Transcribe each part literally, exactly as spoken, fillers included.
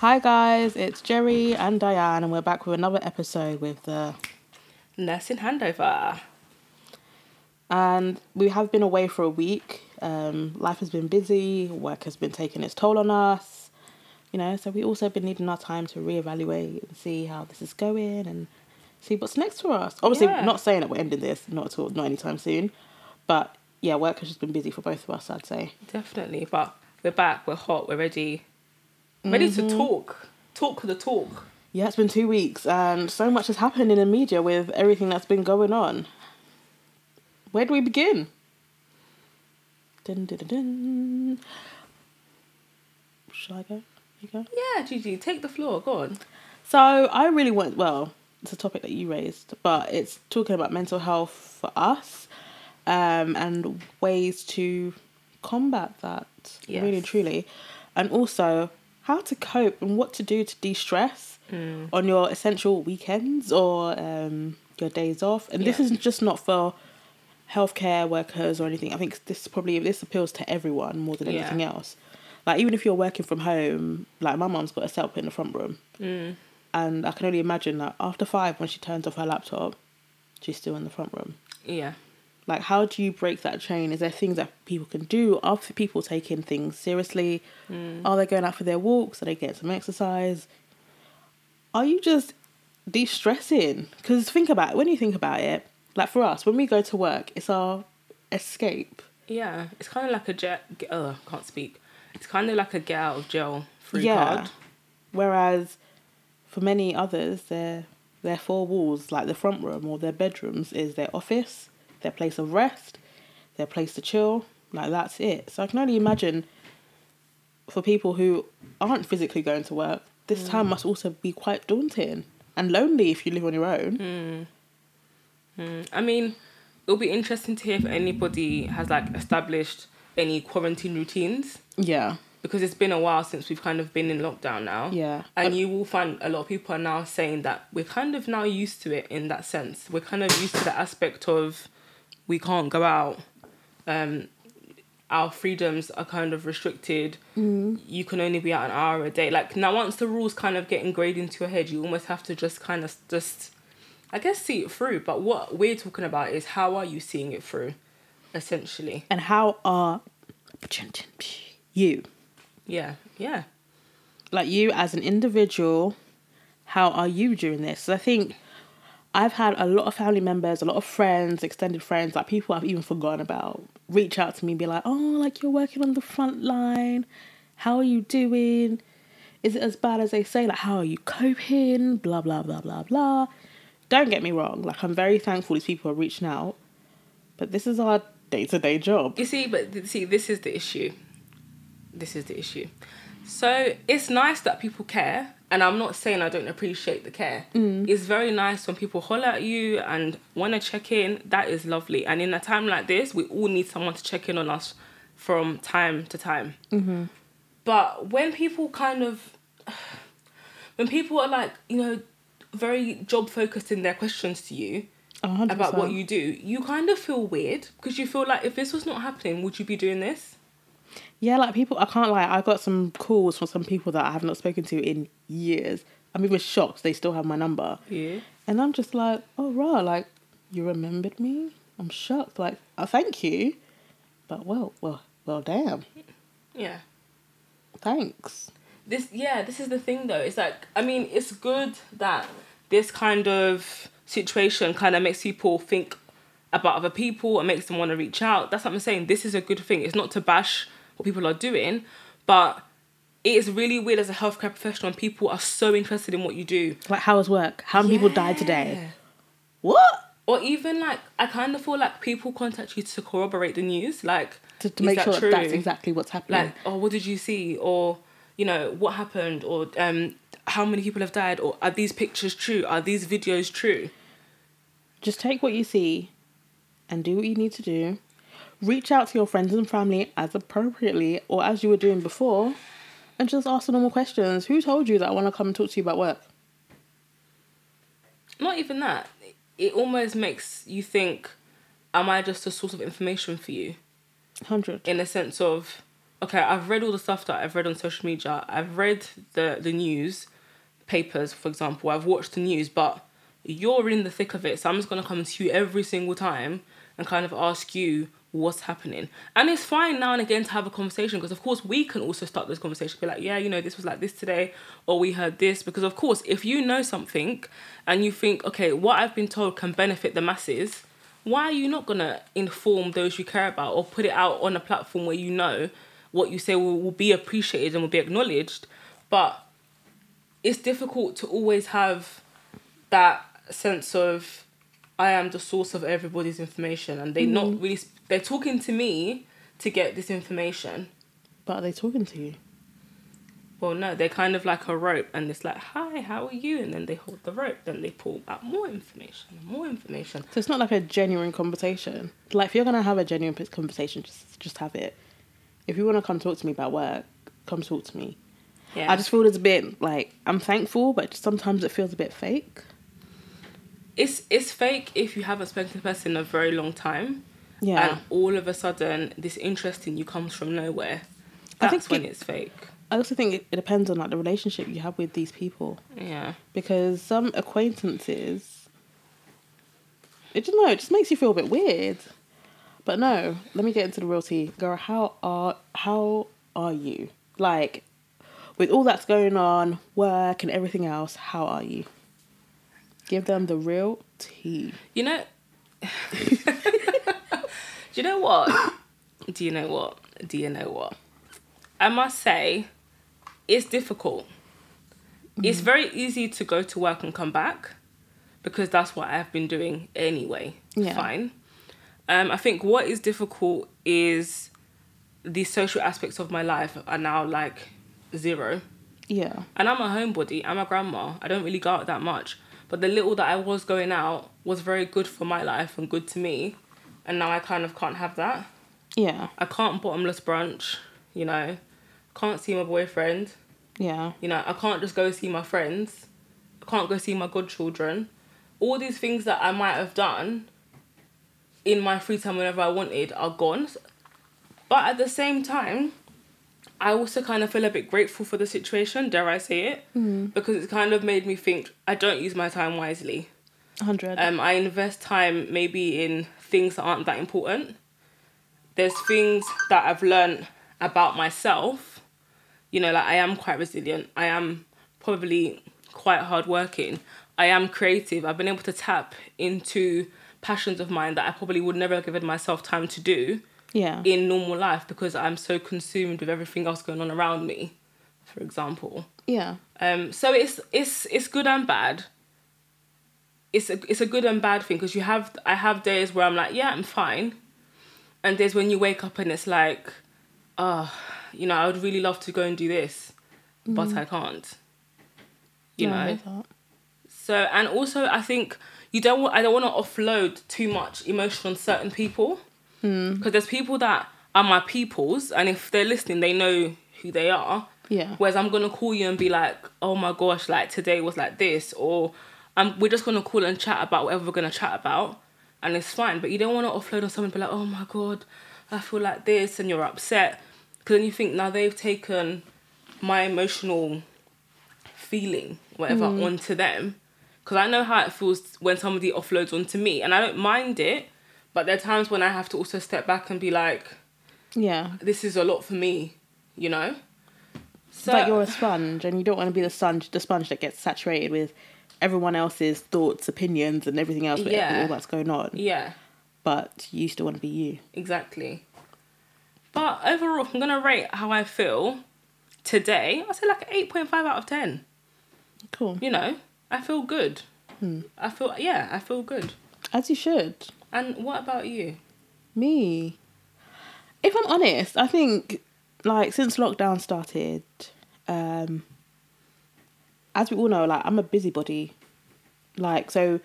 Hi guys, it's Gerry and Diane, and we're back with another episode with the Nursing Handover. And we have been away for a week. Um, life has been busy, work has been taking its toll on us, you know, so we also been needing our time to reevaluate and see how this is going and see what's next for us. Obviously, yeah. Not saying that we're ending this, not at all, not anytime soon, but yeah, work has just been busy for both of us, I'd say. Definitely, but we're back, we're hot, we're ready. Ready mm-hmm. to talk. Talk the talk. Yeah, it's been two weeks and so much has happened in the media with everything that's been going on. Where do we begin? Dun, dun, dun, dun. Shall I go? You go? Yeah, Gigi, take the floor. Go on. So I really want, well, it's a topic that you raised, but it's talking about mental health for us um, and ways to combat that, yes. Really, truly. And also how to cope and what to do to de-stress mm. on your essential weekends or um, your days off. And yeah. This isn't just not for healthcare workers or anything. I think this probably this appeals to everyone more than anything yeah. else. Like, even if you're working from home, like my mum's got herself in the front room. Mm. And I can only imagine that after five, when she turns off her laptop, she's still in the front room. Yeah. Like, how do you break that chain? Is there things that people can do? Are people taking things seriously? Mm. Are they going out for their walks? Are they getting some exercise? Are you just de-stressing? Because think about it. When you think about it, like for us, when we go to work, it's our escape. Yeah. It's kind of like a... Je- oh, I can't speak. It's kind of like a get out of jail free yeah. card. Whereas for many others, their their four walls, like the front room or their bedrooms, is their office, their place of rest, their place to chill, like that's it. So I can only imagine for people who aren't physically going to work, this mm. time must also be quite daunting and lonely if you live on your own. Mm. Mm. I mean, it'll be interesting to hear if anybody has like established any quarantine routines. Yeah. Because it's been a while since we've kind of been in lockdown now. Yeah. And you will find a lot of people are now saying that we're kind of now used to it in that sense. We're kind of used to the aspect of we can't go out. Um, our freedoms are kind of restricted. Mm. You can only be out an hour a day. Like, now once the rules kind of get ingrained into your head, you almost have to just kind of just, I guess, see it through. But what we're talking about is how are you seeing it through, essentially? And how are you? Yeah, yeah. Like, you as an individual, how are you doing this? So I think... I've had a lot of family members, a lot of friends, extended friends, like people I've even forgotten about, reach out to me and be like, oh, like, you're working on the front line. How are you doing? Is it as bad as they say? Like, how are you coping? Blah, blah, blah, blah, blah. Don't get me wrong. Like, I'm very thankful these people are reaching out. But this is our day-to-day job. You see, but see, this is the issue. This is the issue. So it's nice that people care. And I'm not saying I don't appreciate the care. Mm. It's very nice when people holler at you and want to check in. That is lovely. And in a time like this, we all need someone to check in on us from time to time. Mm-hmm. But when people kind of... When people are like, you know, very job-focused in their questions to you one hundred percent about what you do, you kind of feel weird because you feel like if this was not happening, would you be doing this? Yeah, like people, I can't lie, I got some calls from some people that I have not spoken to in years. I'm even shocked they still have my number. Yeah. And I'm just like, oh, rah, like, you remembered me? I'm shocked. Like, oh, thank you. But, well, well, well, damn. Yeah. Thanks. This, yeah, this is the thing, though. It's like, I mean, it's good that this kind of situation kind of makes people think about other people and makes them want to reach out. That's what I'm saying. This is a good thing. It's not to bash what people are doing, but it is really weird as a healthcare professional and people are so interested in what you do. Like, how is work? How many yeah. people died today? What? Or even, like, I kind of feel like people contact you to corroborate the news. Like, to, to make that sure that that's exactly what's happening. Like, oh, what did you see? Or, you know, what happened? Or um, how many people have died? Or are these pictures true? Are these videos true? Just take what you see and do what you need to do. Reach out to your friends and family as appropriately or as you were doing before and just ask the normal questions. Who told you that I want to come and talk to you about work? Not even that. It almost makes you think, am I just a source of information for you? one hundred. In a sense of, okay, I've read all the stuff that I've read on social media. I've read the, the news papers, for example. I've watched the news, but you're in the thick of it. So I'm just going to come to you every single time and kind of ask you what's happening. And it's fine now and again to have a conversation, because of course we can also start this conversation. Be like, yeah, you know, this was like this today, or we heard this. Because of course, if you know something and you think, okay, what I've been told can benefit the masses, why are you not going to inform those you care about or put it out on a platform where you know what you say will, will be appreciated and will be acknowledged? But it's difficult to always have that sense of, I am the source of everybody's information, and they're mm. not really, they're talking to me to get this information. But are they talking to you? Well, no, they're kind of like a rope, and it's like, hi, how are you? And then they hold the rope, then they pull out more information, more information. So it's not like a genuine conversation. Like, if you're going to have a genuine conversation, just just have it. If you want to come talk to me about work, come talk to me. Yeah. I just feel it's a bit, like, I'm thankful, but sometimes it feels a bit fake. It's it's fake if you haven't spoken to the person in a very long time. Yeah. And all of a sudden, this interest in you comes from nowhere. That's I think when it, it's fake. I also think it, it depends on, like, the relationship you have with these people. Yeah. Because some acquaintances, it just, no, it just makes you feel a bit weird. But no, let me get into the real tea. Girl, how are, how are you? Like, with all that's going on, work and everything else, how are you? Give them the real tea. You know... Do you know what? Do you know what? Do you know what? I must say, it's difficult. Mm-hmm. It's very easy to go to work and come back, because that's what I've been doing anyway. Yeah. Fine. Um, I think what is difficult is the social aspects of my life are now, like, zero. Yeah. And I'm a homebody. I'm a grandma. I don't really go out that much. But the little that I was going out was very good for my life and good to me. And now I kind of can't have that. Yeah. I can't bottomless brunch, you know. Can't see my boyfriend. Yeah. You know, I can't just go see my friends. I can't go see my godchildren. All these things that I might have done in my free time whenever I wanted are gone. But at the same time, I also kind of feel a bit grateful for the situation, dare I say it, mm-hmm. because it's kind of made me think I don't use my time wisely. one hundred. Um, I invest time maybe in things that aren't that important. There's things that I've learned about myself. You know, like, I am quite resilient. I am probably quite hardworking. I am creative. I've been able to tap into passions of mine that I probably would never have given myself time to do. Yeah. In normal life, because I'm so consumed with everything else going on around me, for example. Yeah. Um. So it's it's it's good and bad. It's a it's a good and bad thing, because you have I have days where I'm like, yeah, I'm fine, and days when you wake up and it's like, ah, oh, you know, I would really love to go and do this, mm. but I can't. You yeah, know. I know that. So, and also I think you don't want I don't want to offload too much emotion on certain people. Because mm. there's people that are my peoples, and if they're listening, they know who they are. Yeah. Whereas I'm gonna call you and be like, "Oh my gosh, like today was like this," or "I'm we're just gonna call and chat about whatever we're gonna chat about," and it's fine. But you don't want to offload on someone and be like, "Oh my god, I feel like this," and you're upset, because then you think now they've taken my emotional feeling, whatever, mm. onto them. Because I know how it feels when somebody offloads onto me, and I don't mind it. But there are times when I have to also step back and be like, yeah, this is a lot for me, you know? So like, you're a sponge, and you don't want to be the sponge, the sponge that gets saturated with everyone else's thoughts, opinions, and everything else, with yeah. all that's going on. Yeah. But you still want to be you. Exactly. But overall, if I'm going to rate how I feel today, I'd say like an eight point five out of ten. Cool. You know, I feel good. Hmm. I feel, yeah, I feel good. As you should. And what about you? Me? If I'm honest, I think, like, since lockdown started, um, as we all know, like, I'm a busybody. Like, so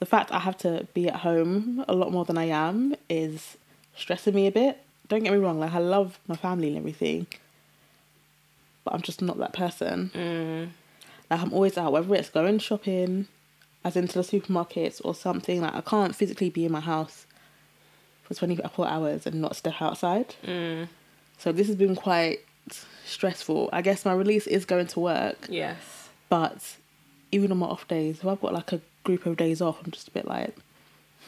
the fact I have to be at home a lot more than I am is stressing me a bit. Don't get me wrong, like, I love my family and everything, but I'm just not that person. Mm. Like, I'm always out, whether it's going shopping, as into the supermarkets or something. Like, I can't physically be in my house for twenty-four hours and not step outside. Mm. So this has been quite stressful. I guess my release is going to work. Yes. But even on my off days, if I've got like a group of days off, I'm just a bit like,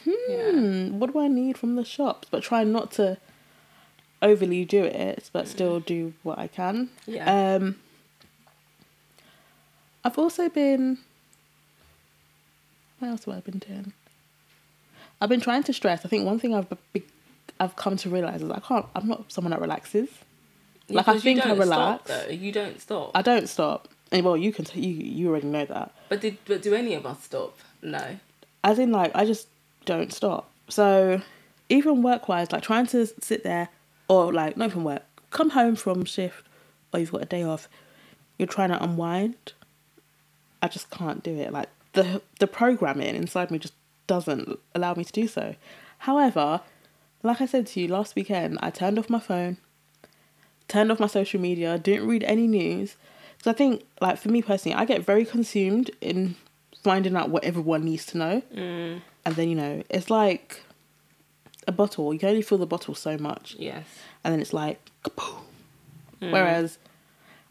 hmm, yeah. what do I need from the shops? But try not to overly do it, but still do what I can. Yeah. Um, I've also been... What else have I been doing? I've been trying to stress. I think one thing I've be- I've come to realise is I can't... I'm not someone that relaxes. Yeah, like, I think I relax. Stop, you don't stop. I don't stop. And, well, you can... T- you, you already know that. But, did, but do any of us stop? No. As in, like, I just don't stop. So, even work-wise, like, trying to sit there or, like, not even work. Come home from shift or you've got a day off. You're trying to unwind. I just can't do it. Like, the the programming inside me just doesn't allow me to do so. However, like I said to you last weekend, I turned off my phone, turned off my social media, didn't read any news. Because I think, like, for me personally, I get very consumed in finding out what everyone needs to know. Mm. And then, you know, it's like a bottle. You can only fill the bottle so much. Yes. And then it's like, kaboom. Mm. Whereas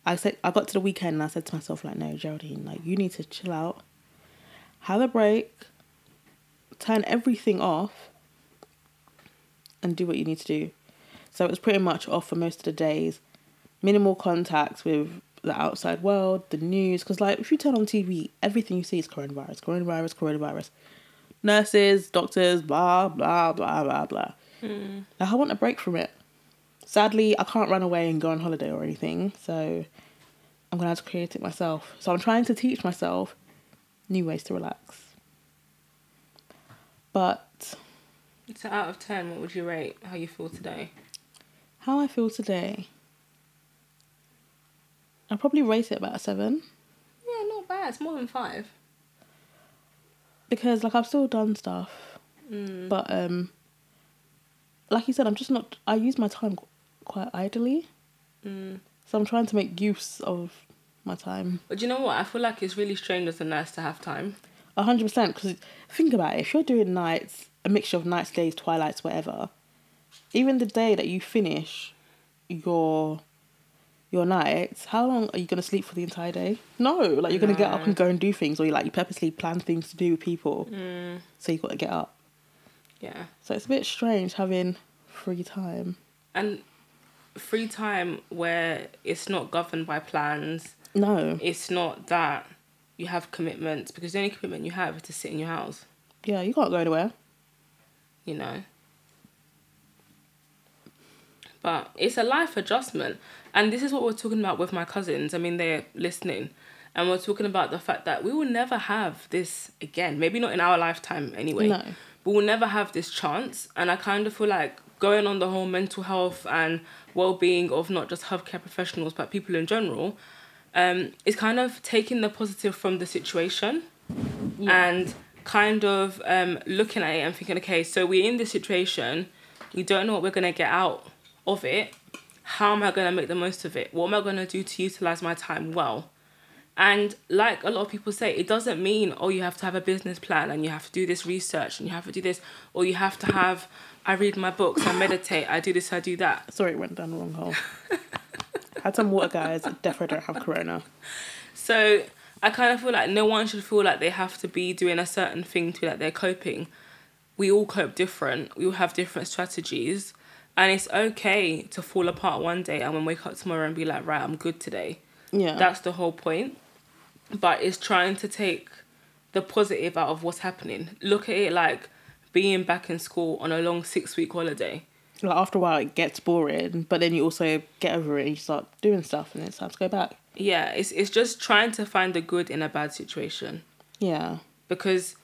I said, I got to the weekend and I said to myself, like, no, Geraldine, like, you need to chill out. Have a break, turn everything off, and do what you need to do. So it was pretty much off for most of the days. Minimal contacts with the outside world, the news. Because, like, if you turn on T V, everything you see is coronavirus, coronavirus, coronavirus. Nurses, doctors, blah, blah, blah, blah, blah. Mm. Like, I want a break from it. Sadly, I can't run away and go on holiday or anything. So I'm going to have to create it myself. So I'm trying to teach myself new ways to relax. But so out of ten, what would you rate how you feel today? How I feel today? I'd probably rate it about a seven. Yeah, not bad. It's more than five. Because, like, I've still done stuff. Mm. But, um, like you said, I'm just not... I use my time quite idly. Mm. So I'm trying to make use of my time. But do you know what? I feel like it's really strange as a nurse to have time. one hundred percent. Because think about it. If you're doing nights, a mixture of nights, days, twilights, whatever, even the day that you finish your your nights, how long are you going to sleep for the entire day? No. Like, you're no. going to get up and go and do things, or you like you purposely plan things to do with people. Mm. So you've got to get up. Yeah. So it's a bit strange having free time. And free time where it's not governed by plans. No. It's not that you have commitments, because the only commitment you have is to sit in your house. Yeah, you can't go anywhere. You know. But it's a life adjustment. And this is what we're talking about with my cousins. I mean, they're listening. And we're talking about the fact that we will never have this again. Maybe not in our lifetime anyway. No. But we'll never have this chance. And I kind of feel like going on the whole mental health and well-being of not just healthcare professionals, but people in general... Um, it's kind of taking the positive from the situation yeah. and kind of um, looking at it and thinking, okay, so we're in this situation. We don't know what we're going to get out of it. How am I going to make the most of it? What am I going to do to utilise my time well? And like a lot of people say, it doesn't mean, oh, you have to have a business plan and you have to do this research and you have to do this, or you have to have, I read my books, I meditate, I do this, I do that. Sorry, it went down the wrong hole. Had some water, guys. Definitely don't have corona. So I kind of feel like no one should feel like they have to be doing a certain thing to like they're coping. We all cope different. We all have different strategies. And it's okay to fall apart one day and then wake up tomorrow and be like, right, I'm good today. Yeah. That's the whole point. But it's trying to take the positive out of what's happening. Look at it like being back in school on a long six-week holiday. Like, after a while, it gets boring, but then you also get over it and you start doing stuff, and it's time to go back. Yeah, it's it's just trying to find the good in a bad situation. Yeah. Because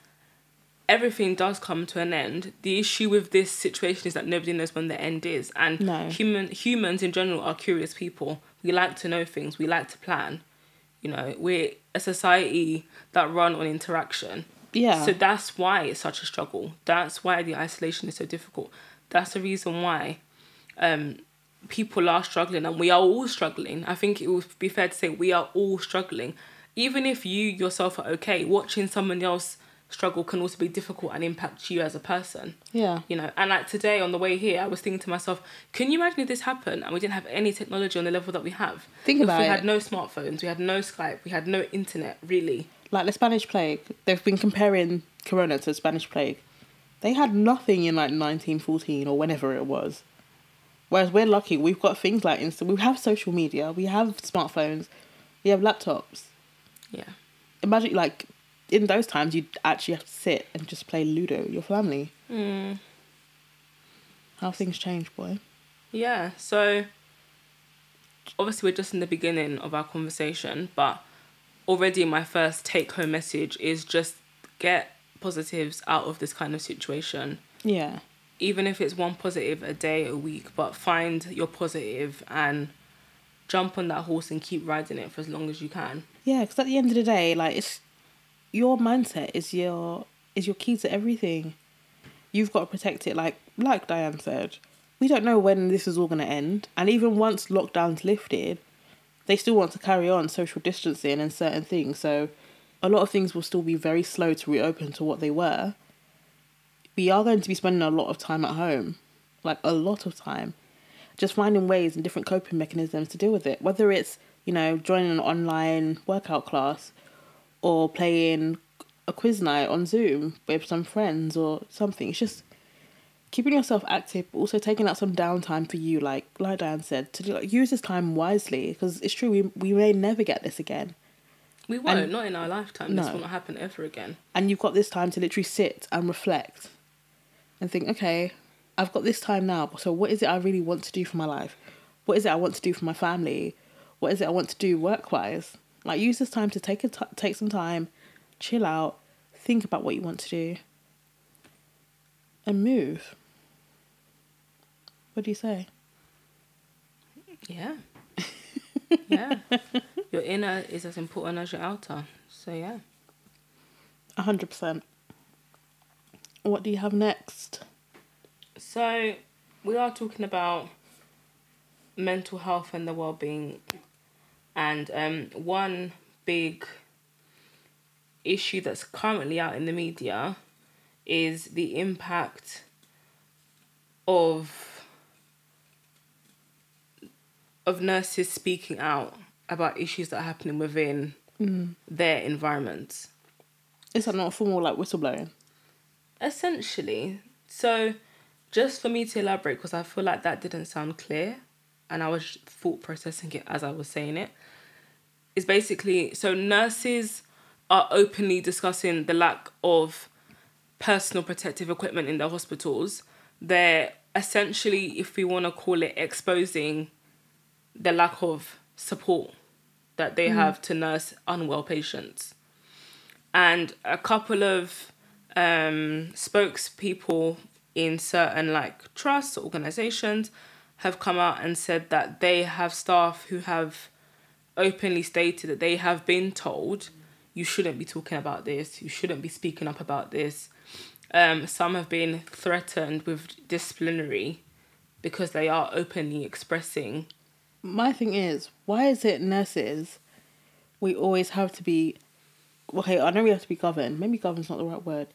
everything does come to an end. The issue with this situation is that nobody knows when the end is, and no. human humans in general are curious people. We like to know things. We like to plan. You know, we're a society that run on interaction. Yeah. So that's why it's such a struggle. That's why the isolation is so difficult. That's the reason why um, people are struggling, and we are all struggling. I think it would be fair to say we are all struggling. Even if you yourself are okay, watching someone else struggle can also be difficult and impact you as a person. Yeah. You know, and like today on the way here, I was thinking to myself, can you imagine if this happened and we didn't have any technology on the level that we have? Think about it. If we had no smartphones, we had no Skype, we had no internet, really. Like the Spanish plague. They've been comparing Corona to the Spanish plague. They had nothing in like nineteen fourteen or whenever it was. Whereas we're lucky, we've got things like Insta, we have social media, we have smartphones, we have laptops. Yeah. Imagine like in those times you'd actually have to sit and just play Ludo with your family. Mm. How things change, boy. Yeah, so obviously we're just in the beginning of our conversation, but already my first take-home message is just get positives out of this kind of situation. Yeah. Even if it's one positive a day, a week, but find your positive and jump on that horse and keep riding it for as long as you can. Yeah, because at the end of the day, like, it's your mindset is your is your key to everything. You've got to protect it. Like like Diane said, we don't know when this is all going to end. And even once lockdown's lifted, they still want to carry on social distancing and certain things. So a lot of things will still be very slow to reopen to what they were. We are going to be spending a lot of time at home, like a lot of time, just finding ways and different coping mechanisms to deal with it. Whether it's, you know, joining an online workout class or playing a quiz night on Zoom with some friends or something. It's just keeping yourself active, but also taking out some downtime for you, like like Diane said, to do, like, use this time wisely, because it's true, we, we may never get this again. We won't, and, not in our lifetime. No. This will not happen ever again. And you've got this time to literally sit and reflect and think, okay, I've got this time now, so what is it I really want to do for my life? What is it I want to do for my family? What is it I want to do work-wise? Like, use this time to take a t- take some time, chill out, think about what you want to do, and move. What do you say? Yeah. Yeah. Your inner is as important as your outer. So, yeah. one hundred percent. What do you have next? So, we are talking about mental health and the well-being. And um, one big issue that's currently out in the media is the impact of of nurses speaking out about issues that are happening within mm. their environments. Is that not formal, like, whistleblowing? Essentially. So, just for me to elaborate, because I feel like that didn't sound clear, and I was thought processing it as I was saying it, is basically, so nurses are openly discussing the lack of personal protective equipment in their hospitals. They're essentially, if we want to call it, exposing the lack of support that they mm. have to nurse unwell patients. And a couple of um, spokespeople in certain, like, trusts or organisations have come out and said that they have staff who have openly stated that they have been told, you shouldn't be talking about this, you shouldn't be speaking up about this. Um, some have been threatened with disciplinary because they are openly expressing. My thing is, why is it nurses, we always have to be, okay, I know we have to be governed. Maybe governed's not the right word.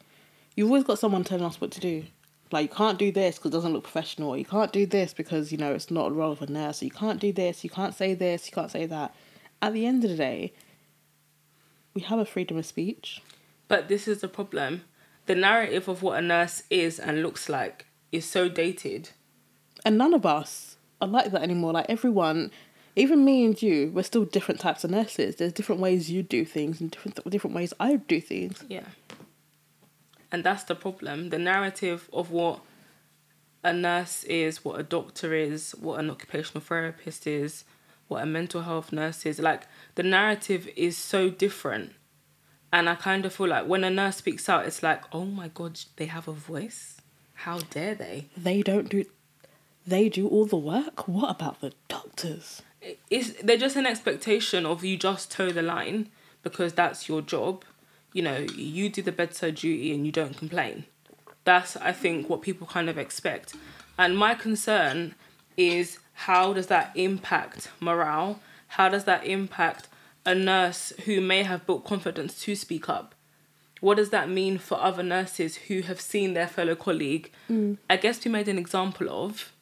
You've always got someone telling us what to do. Like, you can't do this because it doesn't look professional. Or you can't do this because, you know, it's not a role of a nurse. You can't do this. You can't say this. You can't say that. At the end of the day, we have a freedom of speech. But this is the problem. The narrative of what a nurse is and looks like is so dated. And none of us are like that anymore. Like, everyone, even me and you, we're still different types of nurses. There's different ways you do things and different different ways I do things. Yeah. And that's the problem. The narrative of what a nurse is, what a doctor is, what an occupational therapist is, what a mental health nurse is. Like, the narrative is so different. And I kind of feel like when a nurse speaks out, it's like, oh my God, they have a voice? How dare they? They don't do... They do all the work? What about the doctors? It's, they're just an expectation of you just toe the line because that's your job. You know, you do the bedside duty and you don't complain. That's, I think, what people kind of expect. And my concern is, how does that impact morale? How does that impact a nurse who may have built confidence to speak up? what does that mean for other nurses who have seen their fellow colleague, mm. I guess, be made an example of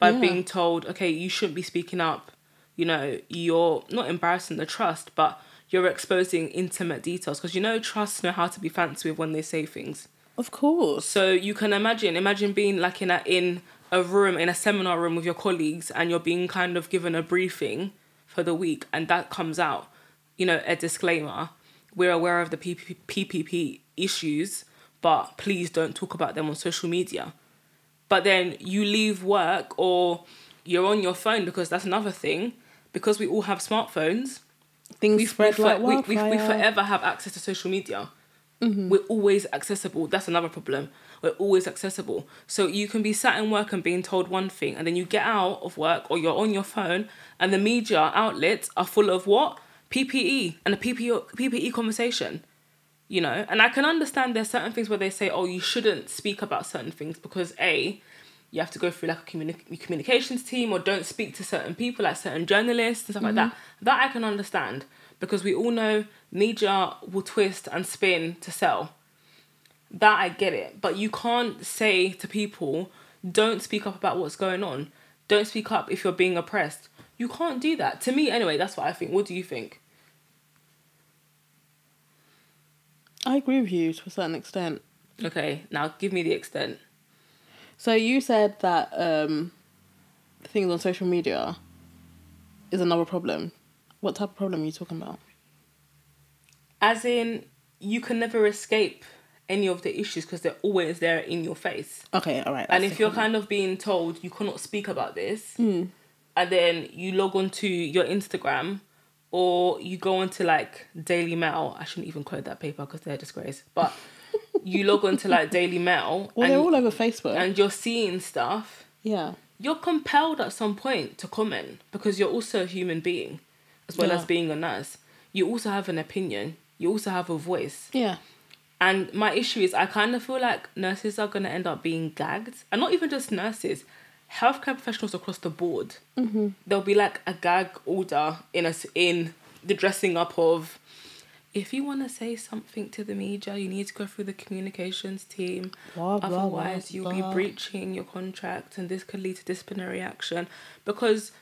by yeah. being told, okay, you shouldn't be speaking up, you know, you're not embarrassing the trust, but you're exposing intimate details. Because, you know, trusts know how to be fancy with when they say things. Of course. So you can imagine, imagine being like in a, in a room, in a seminar room with your colleagues, and you're being kind of given a briefing for the week, and that comes out, you know, a disclaimer. We're aware of the P P P issues, but please don't talk about them on social media. But then you leave work or you're on your phone, because that's another thing. Because we all have smartphones, things we, spread we, like we, we, we forever have access to social media. Mm-hmm. We're always accessible. That's another problem. We're always accessible. So you can be sat in work and being told one thing, and then you get out of work or you're on your phone, and the media outlets are full of what? P P E and a P P E conversation, you know? And I can understand there's certain things where they say, oh, you shouldn't speak about certain things because A, you have to go through like a communi- communications team, or don't speak to certain people, like certain journalists and stuff mm-hmm. like that. That I can understand, because we all know media will twist and spin to sell. That I get it. But you can't say to people, don't speak up about what's going on. Don't speak up if you're being oppressed. You can't do that. To me, anyway, that's what I think. What do you think? I agree with you to a certain extent. Okay, now give me the extent. So you said that um, things on social media is another problem. What type of problem are you talking about? As in, you can never escape any of the issues because they're always there in your face. Okay, all right. And if you're kind of being told you cannot speak about this... Mm. And then you log on to your Instagram, or you go onto like Daily Mail. I shouldn't even quote that paper because they're a disgrace. But you log on to like Daily Mail. Well, and, they're all over Facebook. And you're seeing stuff. Yeah. You're compelled at some point to comment because you're also a human being as well yeah. as being a nurse. You also have an opinion. You also have a voice. Yeah. And my issue is I kind of feel like nurses are going to end up being gagged. And not even just nurses. Healthcare professionals across the board, mm-hmm. there'll be like a gag order in us in the dressing up of, if you want to say something to the media, you need to go through the communications team. Blah, blah, Otherwise, blah, you'll blah. be breaching your contract, and this could lead to disciplinary action, because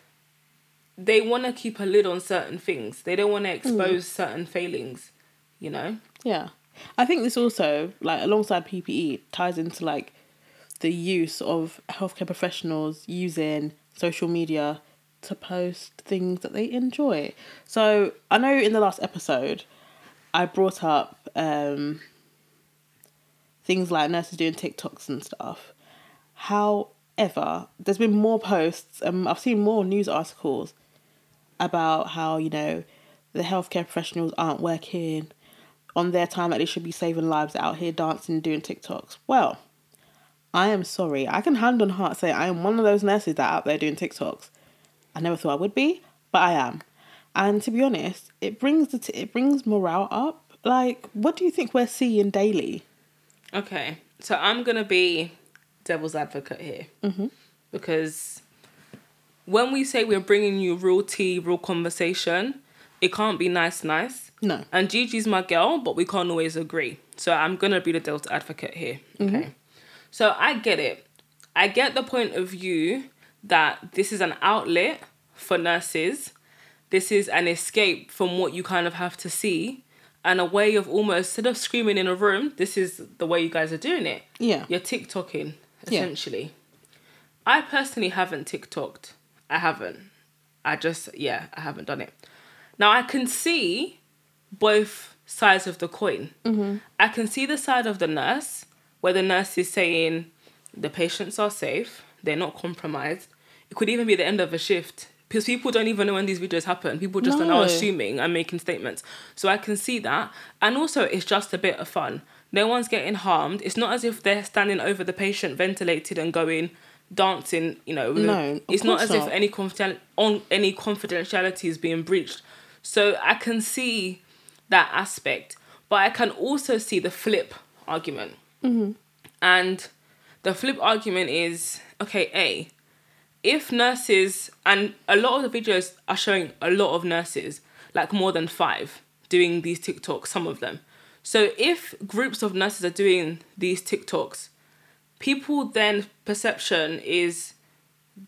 they want to keep a lid on certain things. They don't want to expose mm. certain failings, you know? Yeah. I think this also, like alongside P P E, ties into like the use of healthcare professionals using social media to post things that they enjoy. So I know in the last episode, I brought up um, things like nurses doing TikToks and stuff. However, there's been more posts. Um, I've seen more news articles about how, you know, the healthcare professionals aren't working on their time, that they should be saving lives out here dancing, doing TikToks. Well, I am sorry. I can hand on heart say I am one of those nurses that are out there doing TikToks. I never thought I would be, but I am. And to be honest, it brings the t- it brings morale up. Like, what do you think we're seeing daily? Okay, so I'm gonna be devil's advocate here mm-hmm. because when we say we're bringing you real tea, real conversation, it can't be nice, nice. No. And Gigi's my girl, but we can't always agree. So I'm gonna be the devil's advocate here. Okay. Mm-hmm. So I get it. I get the point of view that this is an outlet for nurses. This is an escape from what you kind of have to see, and a way of almost, instead of screaming in a room, this is the way you guys are doing it. Yeah. You're TikToking, essentially. Yeah. I personally haven't TikToked. I haven't. I just, yeah, I haven't done it. Now, I can see both sides of the coin. Mm-hmm. I can see the side of the nurse, where the nurse is saying the patients are safe, they're not compromised. It could even be the end of a shift, because people don't even know when these videos happen. People just no. are assuming and making statements. So I can see that. And also, it's just a bit of fun. No one's getting harmed. It's not as if they're standing over the patient, ventilated, and going dancing. You know, no, it's not as not. if any confidential on any confidentiality is being breached. So I can see that aspect, but I can also see the flip argument. Mm-hmm. And the flip argument is, okay, A, if nurses, and a lot of the videos are showing a lot of nurses, like more than five, doing these TikToks, some of them. So if groups of nurses are doing these TikToks, people then perception is,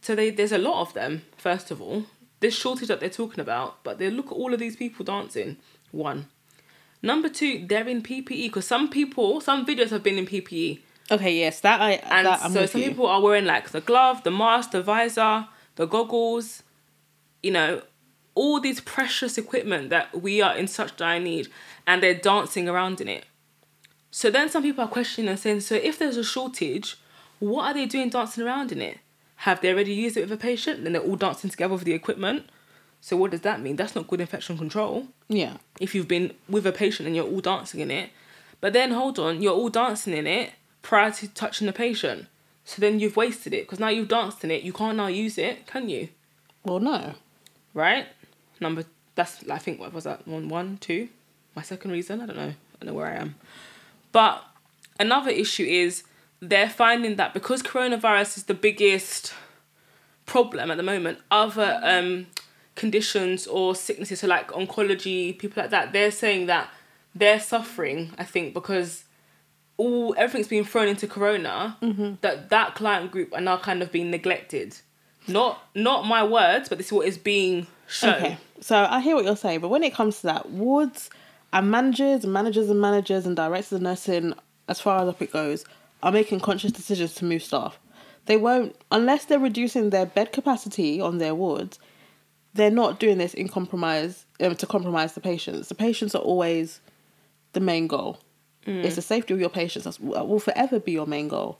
so they, there's a lot of them, first of all. This shortage that they're talking about, but they look at all of these people dancing, one. Number two, they're in P P E, because some people, some videos have been in P P E. Okay, yes, that I... And that I'm so some you. people are wearing like the glove, the mask, the visor, the goggles, you know, all these precious equipment that we are in such dire need, and they're dancing around in it. So then some people are questioning and saying, so if there's a shortage, what are they doing dancing around in it? Have they already used it with a patient? Then they're all dancing together with the equipment. So what does that mean? That's not good infection control. Yeah. If you've been with a patient and you're all dancing in it. But then, hold on, you're all dancing in it prior to touching the patient. So then you've wasted it, because now you've danced in it. You can't now use it, can you? Well, no. Right? Number, that's, I think, what was that? One, one, two? My second reason? I don't know. I don't know where I am. But another issue is, they're finding that because coronavirus is the biggest problem at the moment, other um, conditions or sicknesses, so like oncology, people like that, they're saying that they're suffering, I think, because all everything's been thrown into corona, mm-hmm. that that client group are now kind of being neglected. Not not my words, but this is what is being shown. Okay, so I hear what you're saying, but when it comes to that, wards and managers and managers and managers and directors of nursing, as far as up it goes, are making conscious decisions to move staff. They won't, unless they're reducing their bed capacity on their wards, they're not doing this in compromise um, to compromise the patients. The patients are always the main goal. Mm. It's the safety of your patients that will forever be your main goal.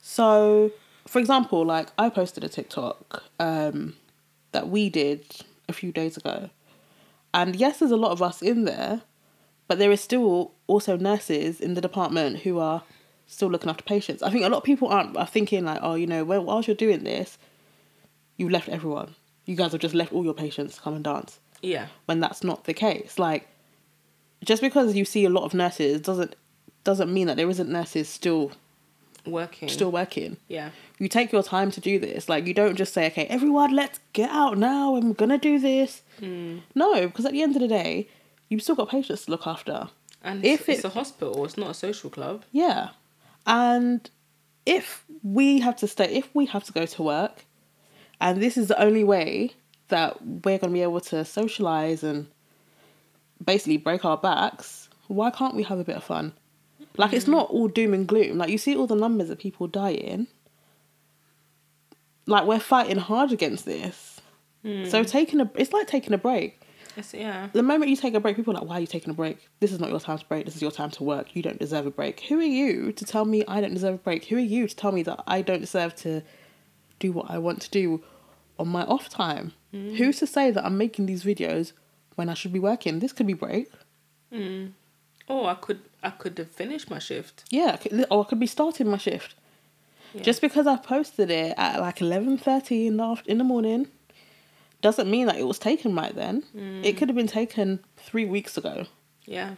So, for example, like I posted a TikTok um, that we did a few days ago. And yes, there's a lot of us in there, but there is still also nurses in the department who are still looking after patients. I think a lot of people aren't are thinking like, oh, you know, well, whilst you're doing this, you've left everyone. You guys have just left all your patients to come and dance. Yeah. When that's not the case. Like, just because you see a lot of nurses doesn't doesn't mean that there isn't nurses still working. Still working. Yeah. You take your time to do this. Like, you don't just say, okay, everyone, let's get out now. I'm gonna do this. Mm. No, because at the end of the day, you've still got patients to look after. And if it's, it, it's a hospital. It's not a social club. Yeah. And if we have to stay, if we have to go to work, and this is the only way that we're going to be able to socialise and basically break our backs, why can't we have a bit of fun? Like, mm. it's not all doom and gloom. Like, you see all the numbers of people dying. Like, we're fighting hard against this. Mm. So taking a, it's like taking a break. It's, yeah. The moment you take a break, people are like, why are you taking a break? This is not your time to break. This is your time to work. You don't deserve a break. Who are you to tell me I don't deserve a break? Who are you to tell me that I don't deserve to do what I want to do on my off time? Mm. Who's to say that I'm making these videos when I should be working? This could be break. Mm. Or I could I could have finished my shift. Yeah, or I could be starting my shift. Yeah. Just because I posted it at like eleven thirty in the, in the morning doesn't mean that it was taken right then. Mm. It could have been taken three weeks ago. Yeah.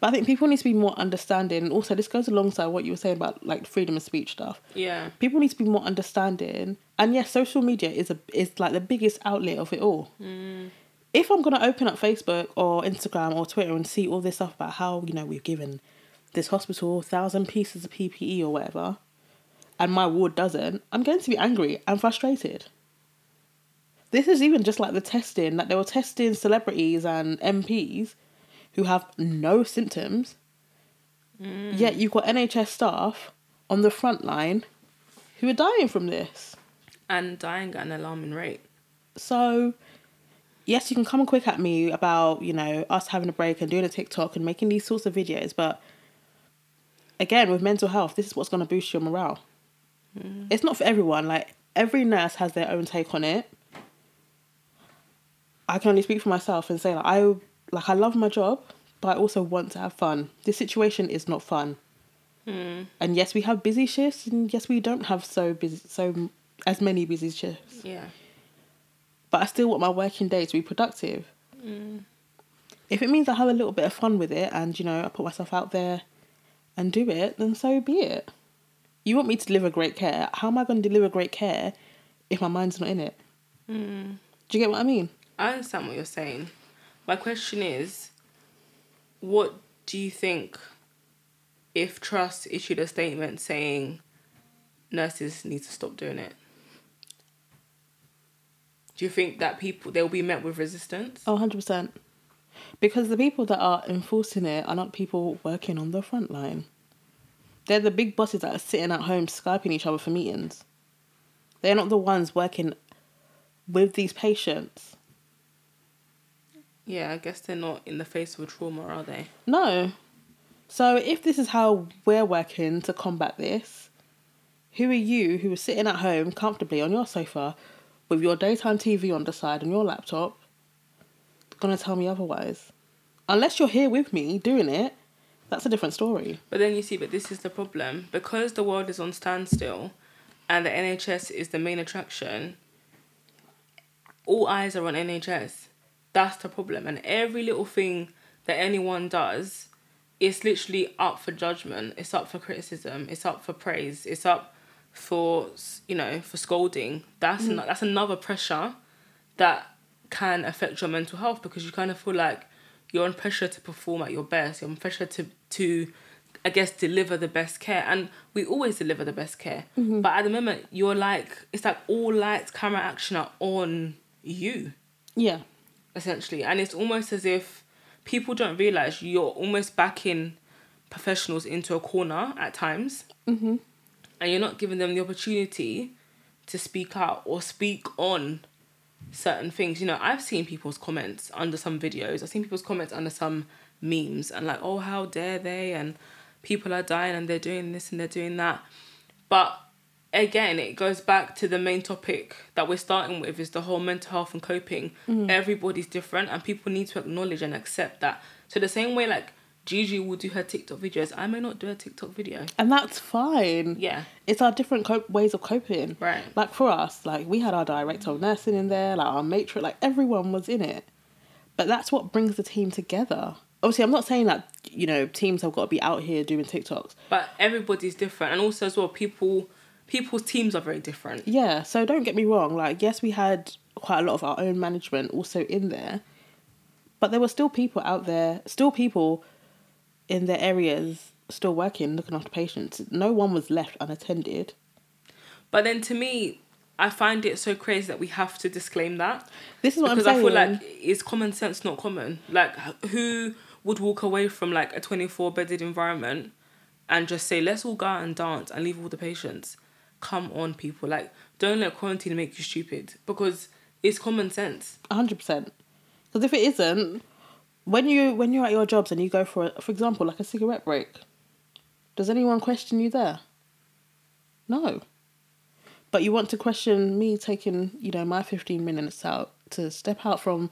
But I think people need to be more understanding. And also, this goes alongside what you were saying about like freedom of speech stuff. Yeah. People need to be more understanding. And yes, social media is a is like the biggest outlet of it all. Mm. If I'm going to open up Facebook or Instagram or Twitter and see all this stuff about how, you know, we've given this hospital a thousand pieces of P P E or whatever, and my ward doesn't, I'm going to be angry and frustrated. This is even just like the testing, that like they were testing celebrities and M Ps who have no symptoms, mm. yet you've got N H S staff on the front line who are dying from this. And dying at an alarming rate. So, yes, you can come and quick at me about, you know, us having a break and doing a TikTok and making these sorts of videos, but again, with mental health, this is what's going to boost your morale. Mm. It's not for everyone. Like, every nurse has their own take on it. I can only speak for myself and say like I like I love my job, but I also want to have fun. This situation is not fun, mm. and yes, we have busy shifts, and yes, we don't have so busy so as many busy shifts. Yeah, but I still want my working day to be productive. Mm. If it means I have a little bit of fun with it, and you know I put myself out there and do it, then so be it. You want me to deliver great care? How am I going to deliver great care if my mind's not in it? Mm. Do you get what I mean? I understand what you're saying. My question is, what do you think if Trust issued a statement saying nurses need to stop doing it? Do you think that people, they'll be met with resistance? Oh, one hundred percent. Because the people that are enforcing it are not people working on the front line. They're the big bosses that are sitting at home Skyping each other for meetings. They're not the ones working with these patients. Yeah, I guess they're not in the face of a trauma, are they? No. So if this is how we're working to combat this, who are you who are sitting at home comfortably on your sofa with your daytime T V on the side and your laptop going to tell me otherwise? Unless you're here with me doing it, that's a different story. But then you see, but this is the problem. Because the world is on standstill and the N H S is the main attraction, all eyes are on N H S. That's the problem. And every little thing that anyone does, it's literally up for judgment. It's up for criticism. It's up for praise. It's up for, you know, for scolding. That's mm. an- that's another pressure that can affect your mental health, because you kind of feel like you're on pressure to perform at your best. You're on pressure to, to I guess, deliver the best care. And we always deliver the best care. Mm-hmm. But at the moment, you're like, it's like all lights, camera, action are on you. Yeah. Essentially. And it's almost as if people don't realise you're almost backing professionals into a corner at times. Mm-hmm. And you're not giving them the opportunity to speak out or speak on certain things. You know, I've seen people's comments under some videos. I've seen people's comments under some memes, and like, oh, how dare they, and people are dying and they're doing this and they're doing that. But again, it goes back to the main topic that we're starting with, is the whole mental health and coping. Mm-hmm. Everybody's different, and people need to acknowledge and accept that. So the same way, like, Gigi will do her TikTok videos, I may not do a TikTok video. And that's fine. Yeah. It's our different co- ways of coping. Right. Like, for us, like, we had our director of nursing in there, like, our matron, like, everyone was in it. But that's what brings the team together. Obviously, I'm not saying that, you know, teams have got to be out here doing TikToks. But everybody's different. And also, as well, people... people's teams are very different. Yeah, so don't get me wrong. Like, yes, we had quite a lot of our own management also in there, but there were still people out there, still people in their areas, still working, looking after patients. No one was left unattended. But then, to me, I find it so crazy that we have to disclaim that. This is what I'm saying. Because I feel like it's common sense, not common. Like, who would walk away from, like, a twenty-four-bedded environment and just say, let's all go out and dance and leave all the patients? Come on, people. Like, don't let quarantine make you stupid, because it's common sense. one hundred percent. Because if it isn't, when, you, when you're at your jobs and you go for, a, for example, like a cigarette break, does anyone question you there? No. But you want to question me taking, you know, my fifteen minutes out to step out from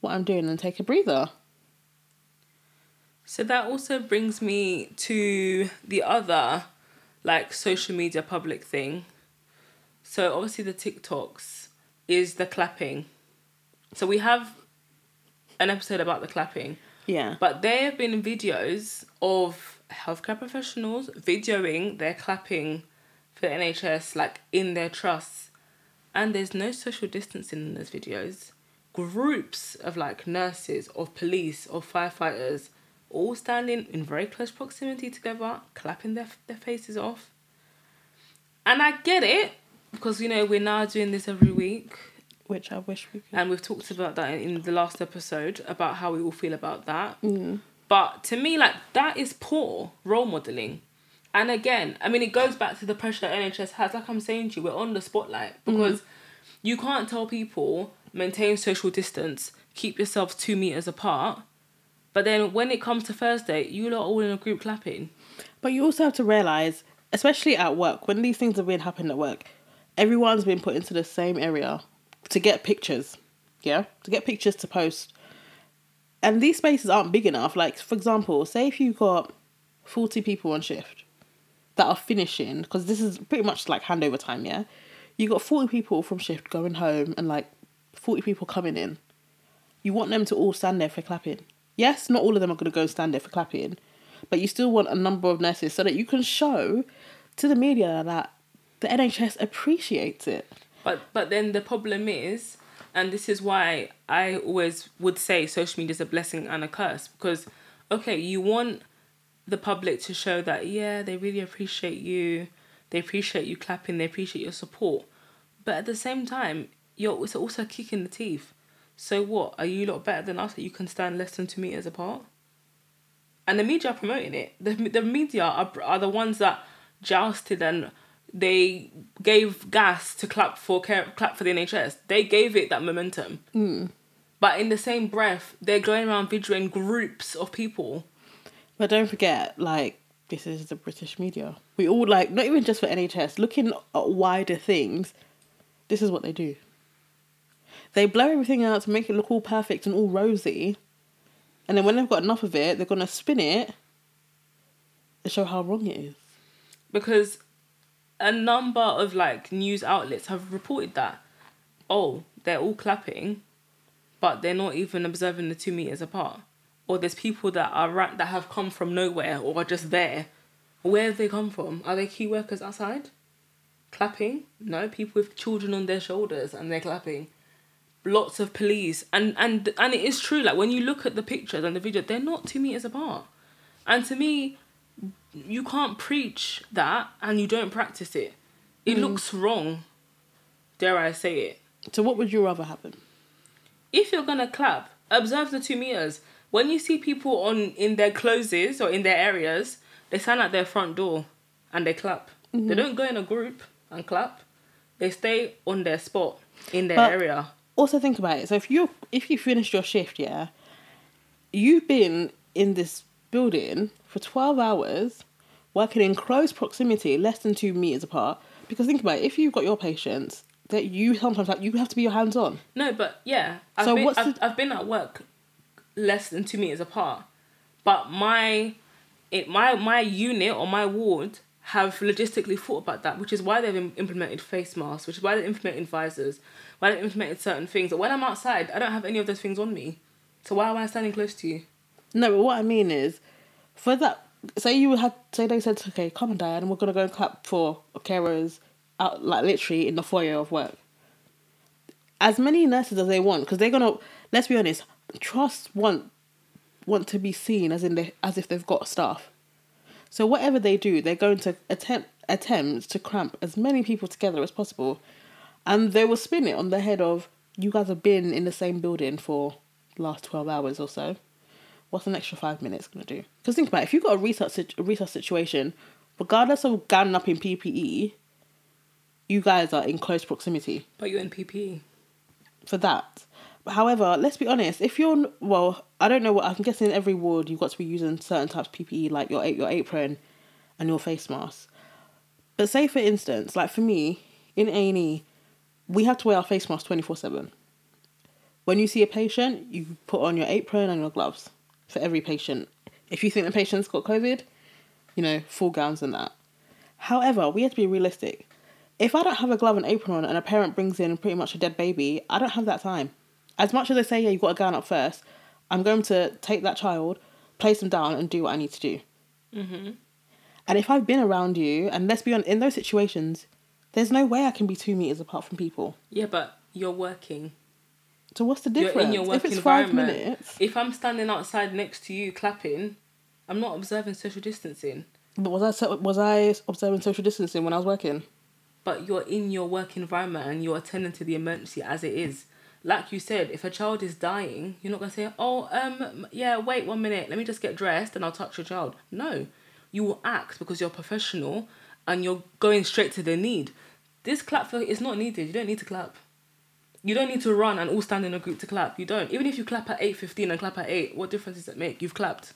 what I'm doing and take a breather. So that also brings me to the other... like, social media public thing. So obviously the TikToks is the clapping. So we have an episode about the clapping. Yeah. But there have been videos of healthcare professionals videoing their clapping for the N H S, like, in their trusts. And there's no social distancing in those videos. Groups of, like, nurses, of police, of firefighters... all standing in very close proximity together, clapping their their faces off. And I get it, because, you know, we're now doing this every week. Which I wish we could. And we've talked about that in the last episode, about how we all feel about that. Mm. But to me, like, that is poor role modelling. And again, I mean, it goes back to the pressure that N H S has. Like I'm saying to you, we're on the spotlight, because mm. you can't tell people, maintain social distance, keep yourselves two metres apart. But then when it comes to Thursday, you lot are all in a group clapping. But you also have to realise, especially at work, when these things have been happening at work, everyone's been put into the same area to get pictures. Yeah? To get pictures to post. And these spaces aren't big enough. Like, for example, say if you've got forty people on shift that are finishing, because this is pretty much like handover time, yeah? You've got forty people from shift going home and, like, forty people coming in. You want them to all stand there for clapping. Yes, not all of them are going to go stand there for clapping, but you still want a number of nurses so that you can show to the media that the N H S appreciates it. But but then the problem is, and this is why I always would say social media is a blessing and a curse, because okay, you want the public to show that, yeah, they really appreciate you, they appreciate you clapping, they appreciate your support, but at the same time, you're it's also a kick in the teeth. So what, are you lot better than us that you can stand less than two meters apart? And the media are promoting it. The the media are are the ones that jousted and they gave gas to clap for care, clap for the N H S. They gave it that momentum. Mm. But in the same breath, they're going around videoing groups of people. But don't forget, like, this is the British media. We all, like, not even just for N H S, looking at wider things, this is what they do. They blur everything out to make it look all perfect and all rosy. And then when they've got enough of it, they're going to spin it and show how wrong it is. Because a number of, like, news outlets have reported that, oh, they're all clapping, but they're not even observing the two meters apart. Or there's people that are ra- that have come from nowhere or are just there. Where have they come from? Are they key workers outside? Clapping? No, people with children on their shoulders and they're clapping. Lots of police. And, and, and it is true, like, when you look at the pictures and the video, they're not two meters apart. And to me, you can't preach that and you don't practice it. It mm. looks wrong, dare I say it. So what would you rather happen? If you're going to clap, observe the two meters. When you see people on in their closes or in their areas, they stand at their front door and they clap. Mm-hmm. They don't go in a group and clap. They stay on their spot in their but area. Also think about it. So if you if you finished your shift, yeah, you've been in this building for twelve hours, working in close proximity, less than two meters apart. Because think about it. If you've got your patients, that you sometimes like you have to be your hands on. No, but yeah, I've so been, what's I've, the... I've been at work less than two meters apart, but my it my my unit or my ward have logistically thought about that, which is why they've implemented face masks, which is why they've implemented visors, why they've implemented certain things. But when I'm outside, I don't have any of those things on me, so why am I standing close to you? No, but what I mean is, for that, say you had say they said, okay, come on, Diane, we're gonna go and clap for carers. Out, like, literally in the foyer of work. As many nurses as they want, because they're gonna, let's be honest, trusts want want to be seen as in they, as if they've got staff. So whatever they do, they're going to attempt attempt to cramp as many people together as possible, and they will spin it on the head of, you guys have been in the same building for the last twelve hours or so. What's an extra five minutes gonna do? Because think about it, if you've got a research a research situation, regardless of gowning up in P P E. You guys are in close proximity. But you're in P P E. For that. However, let's be honest. If you're... Well, I don't know what... I'm guessing in every ward you've got to be using certain types of P P E, like your your apron and your face mask. But say, for instance, like for me, in A and E, we have to wear our face mask twenty-four seven. When you see a patient, you put on your apron and your gloves for every patient. If you think the patient's got COVID, you know, full gowns and that. However, we have to be realistic. If I don't have a glove and apron on and a parent brings in pretty much a dead baby, I don't have that time. As much as they say, yeah, you've got to gown up first, I'm going to take that child, place them down and do what I need to do. Mm-hmm. And if I've been around you, and let's be honest, in those situations, there's no way I can be two metres apart from people. Yeah, but you're working. So what's the difference? You're in your work if it's environment, five minutes... If I'm standing outside next to you clapping, I'm not observing social distancing. But was I, was I observing social distancing when I was working? But you're in your work environment and you're attending to the emergency as it is. Like you said, if a child is dying, you're not going to say, oh, um, yeah, wait one minute, let me just get dressed and I'll touch your child. No, you will act because you're professional and you're going straight to the need. This clap for is not needed. You don't need to clap. You don't need to run and all stand in a group to clap. You don't. Even if you clap at eight fifteen and clap at eight, what difference does it make? You've clapped.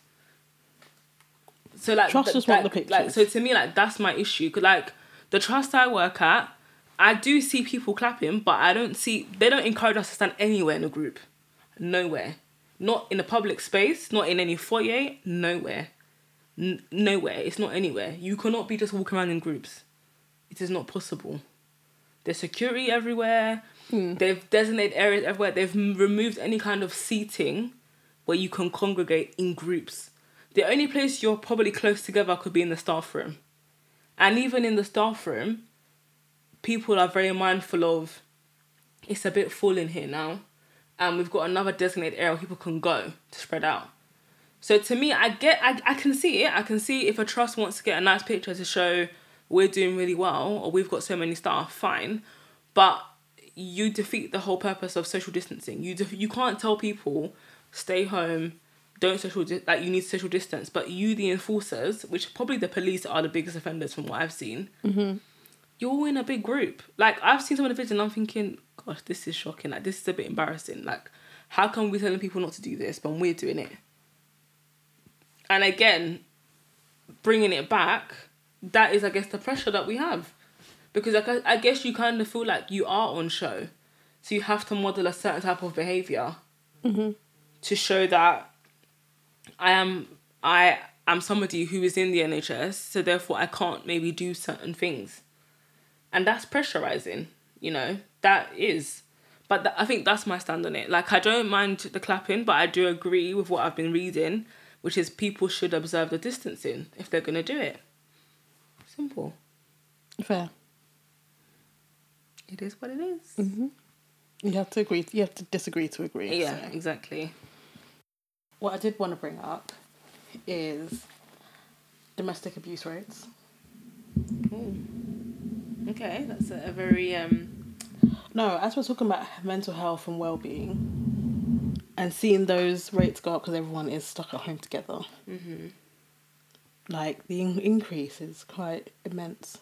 So like, Trust th- like, the pictures. Like, so to me, like, that's my issue. 'Cause like, the trust I work at, I do see people clapping, but I don't see... They don't encourage us to stand anywhere in a group. Nowhere. Not in a public space, not in any foyer, nowhere. N- nowhere. It's not anywhere. You cannot be just walking around in groups. It is not possible. There's security everywhere. Mm. They've designated areas everywhere. They've removed any kind of seating where you can congregate in groups. The only place you're probably close together could be in the staff room. And even in the staff room, people are very mindful of, it's a bit full in here now, and we've got another designated area where people can go to spread out. So to me, I get, I, I can see it. I can see if a trust wants to get a nice picture to show we're doing really well or we've got so many staff, fine. But you defeat the whole purpose of social distancing. You def- you can't tell people, stay home, don't social, di- like you need social distance. But you, the enforcers, which probably the police are the biggest offenders from what I've seen, mm-hmm. you're all in a big group. Like, I've seen some of the videos and I'm thinking, gosh, this is shocking. Like, this is a bit embarrassing. Like, how come we're telling people not to do this when we're doing it? And again, bringing it back, that is, I guess, the pressure that we have. Because like, I guess you kind of feel like you are on show. So you have to model a certain type of behaviour mm-hmm. to show that I am I am somebody who is in the N H S, so therefore I can't maybe do certain things. And that's pressurising, you know? That is. But th- I think that's my stand on it. Like, I don't mind the clapping, but I do agree with what I've been reading, which is people should observe the distancing if they're going to do it. Simple. Fair. It is what it is. Mm-hmm. You have to agree. You have to disagree to agree. Yeah, so. Exactly. What I did want to bring up is domestic abuse rates. Ooh. Okay, that's a, a very... Um... No, as we're talking about mental health and well-being... And seeing those rates go up because everyone is stuck at home together. Mm-hmm. Like, the in- increase is quite immense.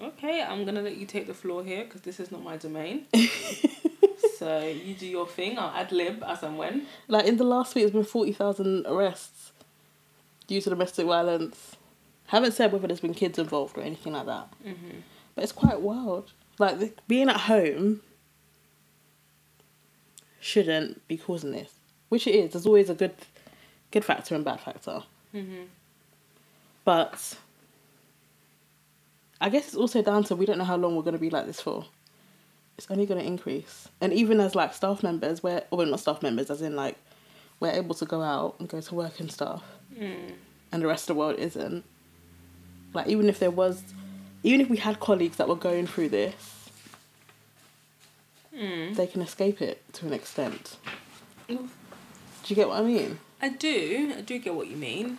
Okay, I'm going to let you take the floor here because this is not my domain. So you do your thing. I'll ad-lib as and when. Like, in the last week, there's been forty thousand arrests due to domestic violence. Haven't said whether there's been kids involved or anything like that. Mm-hmm. But it's quite wild. Like, the, being at home... shouldn't be causing this, which it is. There's always a good good factor and bad factor. Mm-hmm. But I guess it's also down to we don't know how long we're going to be like this for. It's only going to increase. And even as like staff members, we're, or not staff members, as in like we're able to go out and go to work and stuff, mm. and the rest of the world isn't. Like, even if there was, even if we had colleagues that were going through this, Mm. they can escape it to an extent. Oof. Do you get what I mean? I do. I do get what you mean.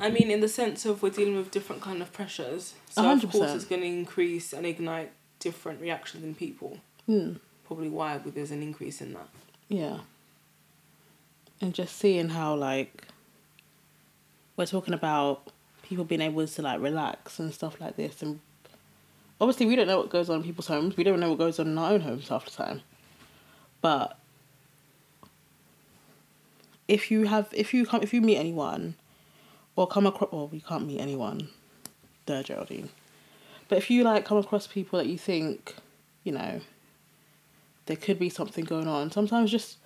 I mean, in the sense of we're dealing with different kind of pressures. So, one hundred percent. Of course, it's going to increase and ignite different reactions in people. Mm. Probably why there's an increase in that. Yeah. And just seeing how, like, we're talking about people being able to, like, relax and stuff like this and obviously, we don't know what goes on in people's homes. We don't know what goes on in our own homes half the time. But if you have, if you come, if you meet anyone, or come across, well, we can't meet anyone, duh, Geraldine. But if you like come across people that you think, you know, there could be something going on. Sometimes just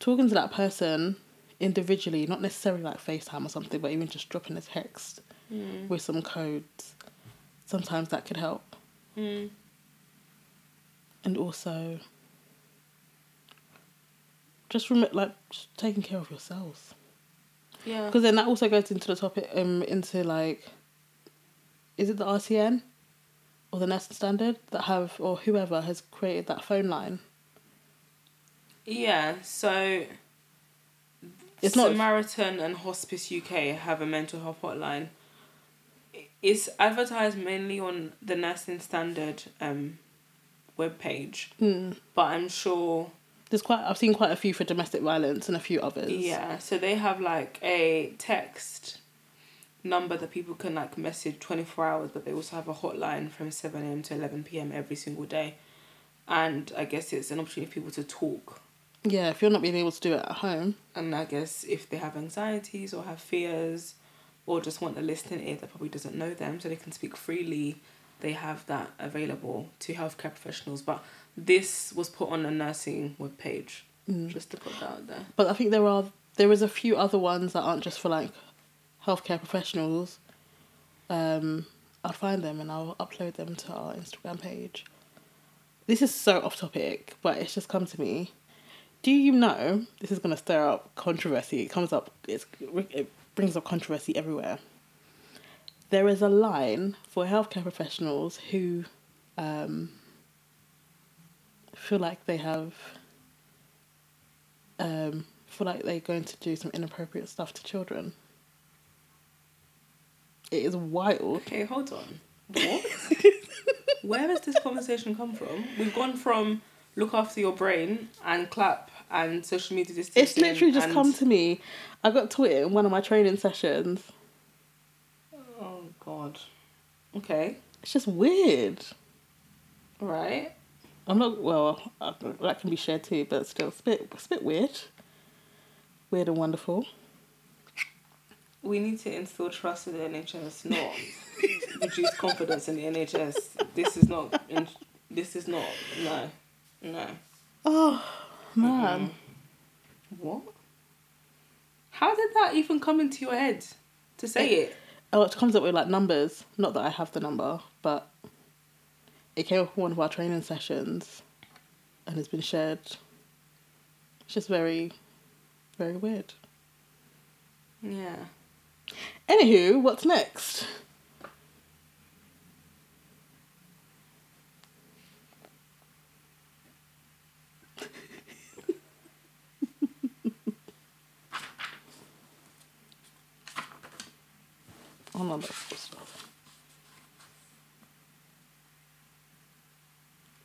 talking to that person individually, not necessarily like FaceTime or something, but even just dropping a text mm. with some codes. Sometimes that could help. Mm. And also, just rem- like just taking care of yourselves. Yeah. Because then that also goes into the topic, um, into like, is it the R C N or the Nursing Standard that have, or whoever has created that phone line? Yeah, so it's Samaritan not... and Hospice U K have a mental health hotline. It's advertised mainly on the Nursing Standard um, webpage, mm. but I'm sure there's quite. I've seen quite a few for domestic violence and a few others. Yeah, so they have like a text number that people can like message twenty-four hours, but they also have a hotline from seven a m to eleven p m every single day, and I guess it's an opportunity for people to talk. Yeah, if you're not being able to do it at home, and I guess if they have anxieties or have fears. Or just want a listening ear that probably doesn't know them, so they can speak freely. They have that available to healthcare professionals. But this was put on a nursing webpage, mm. just to put that out there. But I think there are there is a few other ones that aren't just for like healthcare professionals. Um, I'll find them and I'll upload them to our Instagram page. This is so off topic, but it's just come to me. Do you know this is going to stir up controversy? It comes up. It's. It, brings up controversy everywhere. There is a line for healthcare professionals who um, feel like they have um, feel like they're going to do some inappropriate stuff to children. It is wild. Okay, hold on. What? Where has this conversation come from? We've gone from look after your brain and clap and social media distancing. It's literally just and... come to me. I got to it in one of my training sessions. Oh, God. Okay. It's just weird. Right. I'm not... Well, I, that can be shared too, but still, it's a bit, it's a bit weird. Weird and wonderful. We need to instill trust in the N H S, not reduce confidence in the N H S. This is not... In, this is not... No. No. Oh, man. Mm-mm. What? How did that even come into your head to say it? it? Oh, it comes up with, like, numbers. Not that I have the number, but it came up in one of our training sessions and it's been shared. It's just very, very weird. Yeah. Anywho, what's next? Oh, no, that's good stuff.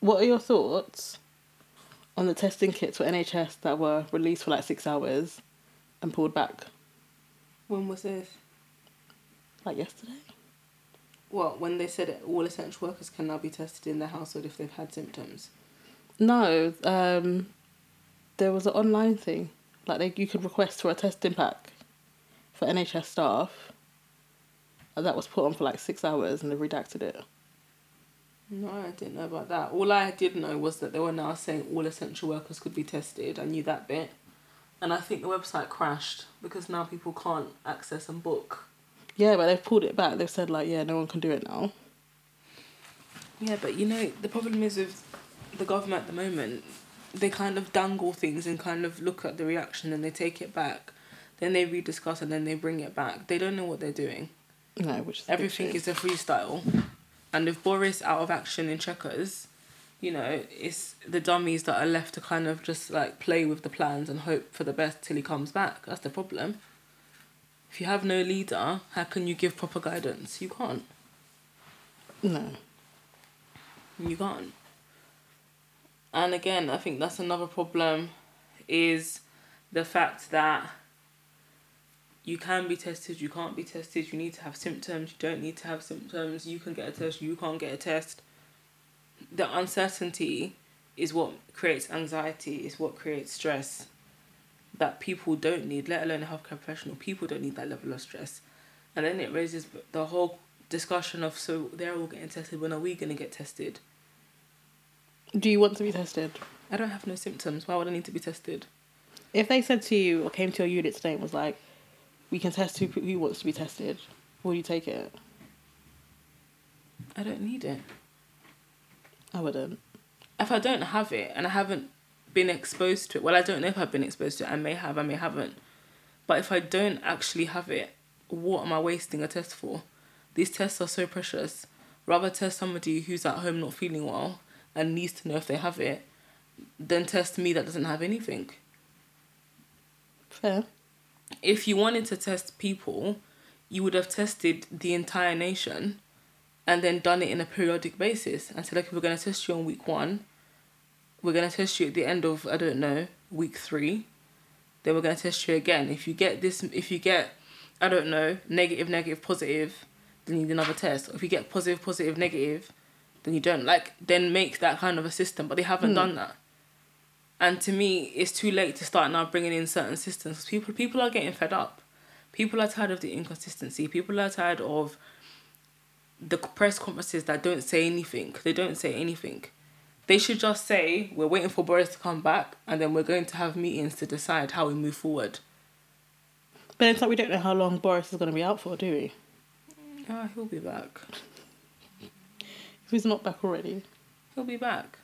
What are your thoughts on the testing kits for N H S that were released for like six hours and pulled back? When was this? Like yesterday? Well, when they said all essential workers can now be tested in their household if they've had symptoms. No, um, there was an online thing. Like they, you could request for a testing pack for N H S staff. That was put on for like six hours and they redacted it. No, I didn't know about that. All I did know was that they were now saying all essential workers could be tested. I knew that bit. And I think the website crashed because now people can't access and book. Yeah, but they've pulled it back. They've said like, yeah, no one can do it now. Yeah, but you know, the problem is with the government at the moment, they kind of dangle things and kind of look at the reaction and they take it back. Then they rediscuss and then they bring it back. They don't know what they're doing. No, which is everything is a freestyle, and if Boris out of action in Chequers, you know, it's the dummies that are left to kind of just like play with the plans and hope for the best till he comes back. That's the problem. If you have no leader, how can you give proper guidance? You can't. No. You can't. And again, I think that's another problem, is the fact that you can be tested, you can't be tested, you need to have symptoms, you don't need to have symptoms, you can get a test, you can't get a test. The uncertainty is what creates anxiety, is what creates stress that people don't need, let alone a healthcare professional. People don't need that level of stress. And then it raises the whole discussion of, so they're all getting tested, when are we going to get tested? Do you want to be tested? I don't have no symptoms, why would I need to be tested? If they said to you, or came to your unit today and was like, we can test who, who wants to be tested. Will you take it? I don't need it. I wouldn't. If I don't have it and I haven't been exposed to it, well, I don't know if I've been exposed to it. I may have, I may haven't. But if I don't actually have it, what am I wasting a test for? These tests are so precious. Rather test somebody who's at home not feeling well and needs to know if they have it than test me that doesn't have anything. Fair. If you wanted to test people, you would have tested the entire nation and then done it in a periodic basis and said, okay, we're going to test you on week one. We're going to test you at the end of, I don't know, week three. Then we're going to test you again. If you get this, if you get, I don't know, negative, negative, positive, then you need another test. Or if you get positive, positive, negative, then you don't. Like, then make that kind of a system, but they haven't mm. done that. And to me, it's too late to start now bringing in certain systems. People, people are getting fed up. People are tired of the inconsistency. People are tired of the press conferences that don't say anything. They don't say anything. They should just say, we're waiting for Boris to come back and then we're going to have meetings to decide how we move forward. But it's like we don't know how long Boris is going to be out for, do we? Ah, uh, he'll be back. If he's not back already. He'll be back.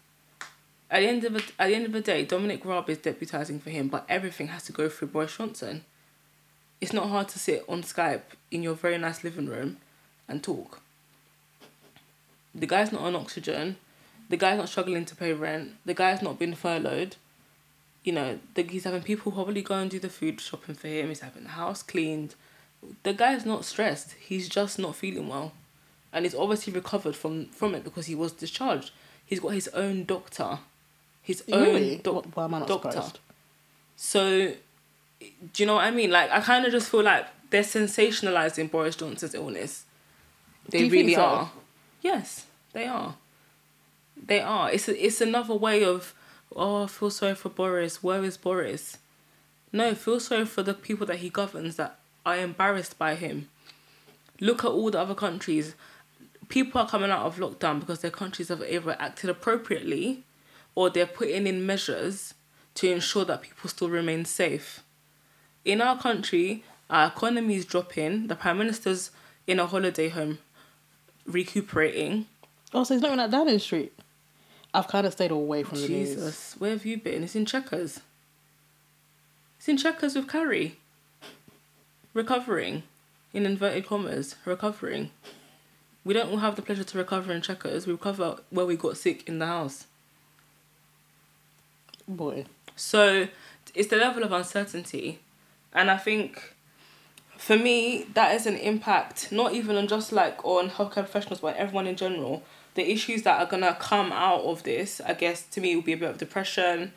At the end of the, at the end of the day, Dominic Raab is deputising for him, but everything has to go through Boris Johnson. It's not hard to sit on Skype in your very nice living room and talk. The guy's not on oxygen. The guy's not struggling to pay rent. The guy's not been furloughed. you know, the, he's having people probably go and do the food shopping for him. He's having the house cleaned. The guy's not stressed. He's just not feeling well. And he's obviously recovered from, from it because he was discharged. He's got his own doctor. His really? own doc- Why am I not doctor. Surprised? So, do you know what I mean? Like, I kind of just feel like they're sensationalising Boris Johnson's illness. They do you really think so? are. Yes, they are. They are. It's a, it's another way of, oh, I feel sorry for Boris. Where is Boris? No, feel sorry for the people that he governs that are embarrassed by him. Look at all the other countries. People are coming out of lockdown because their countries have either acted appropriately or they're putting in measures to ensure that people still remain safe. In our country, our economy is dropping. The Prime Minister's in a holiday home recuperating. Oh, so he's not even at Downing Street. I've kind of stayed away from the news. Jesus, where have you been? It's in Chequers. It's in Chequers with Carrie. Recovering. In inverted commas. Recovering. We don't all have the pleasure to recover in Chequers. We recover where we got sick in the house. Boy. So, it's the level of uncertainty. And I think, for me, that is an impact, not even on just like on healthcare professionals, but everyone in general. The issues that are going to come out of this, I guess, to me, will be a bit of depression,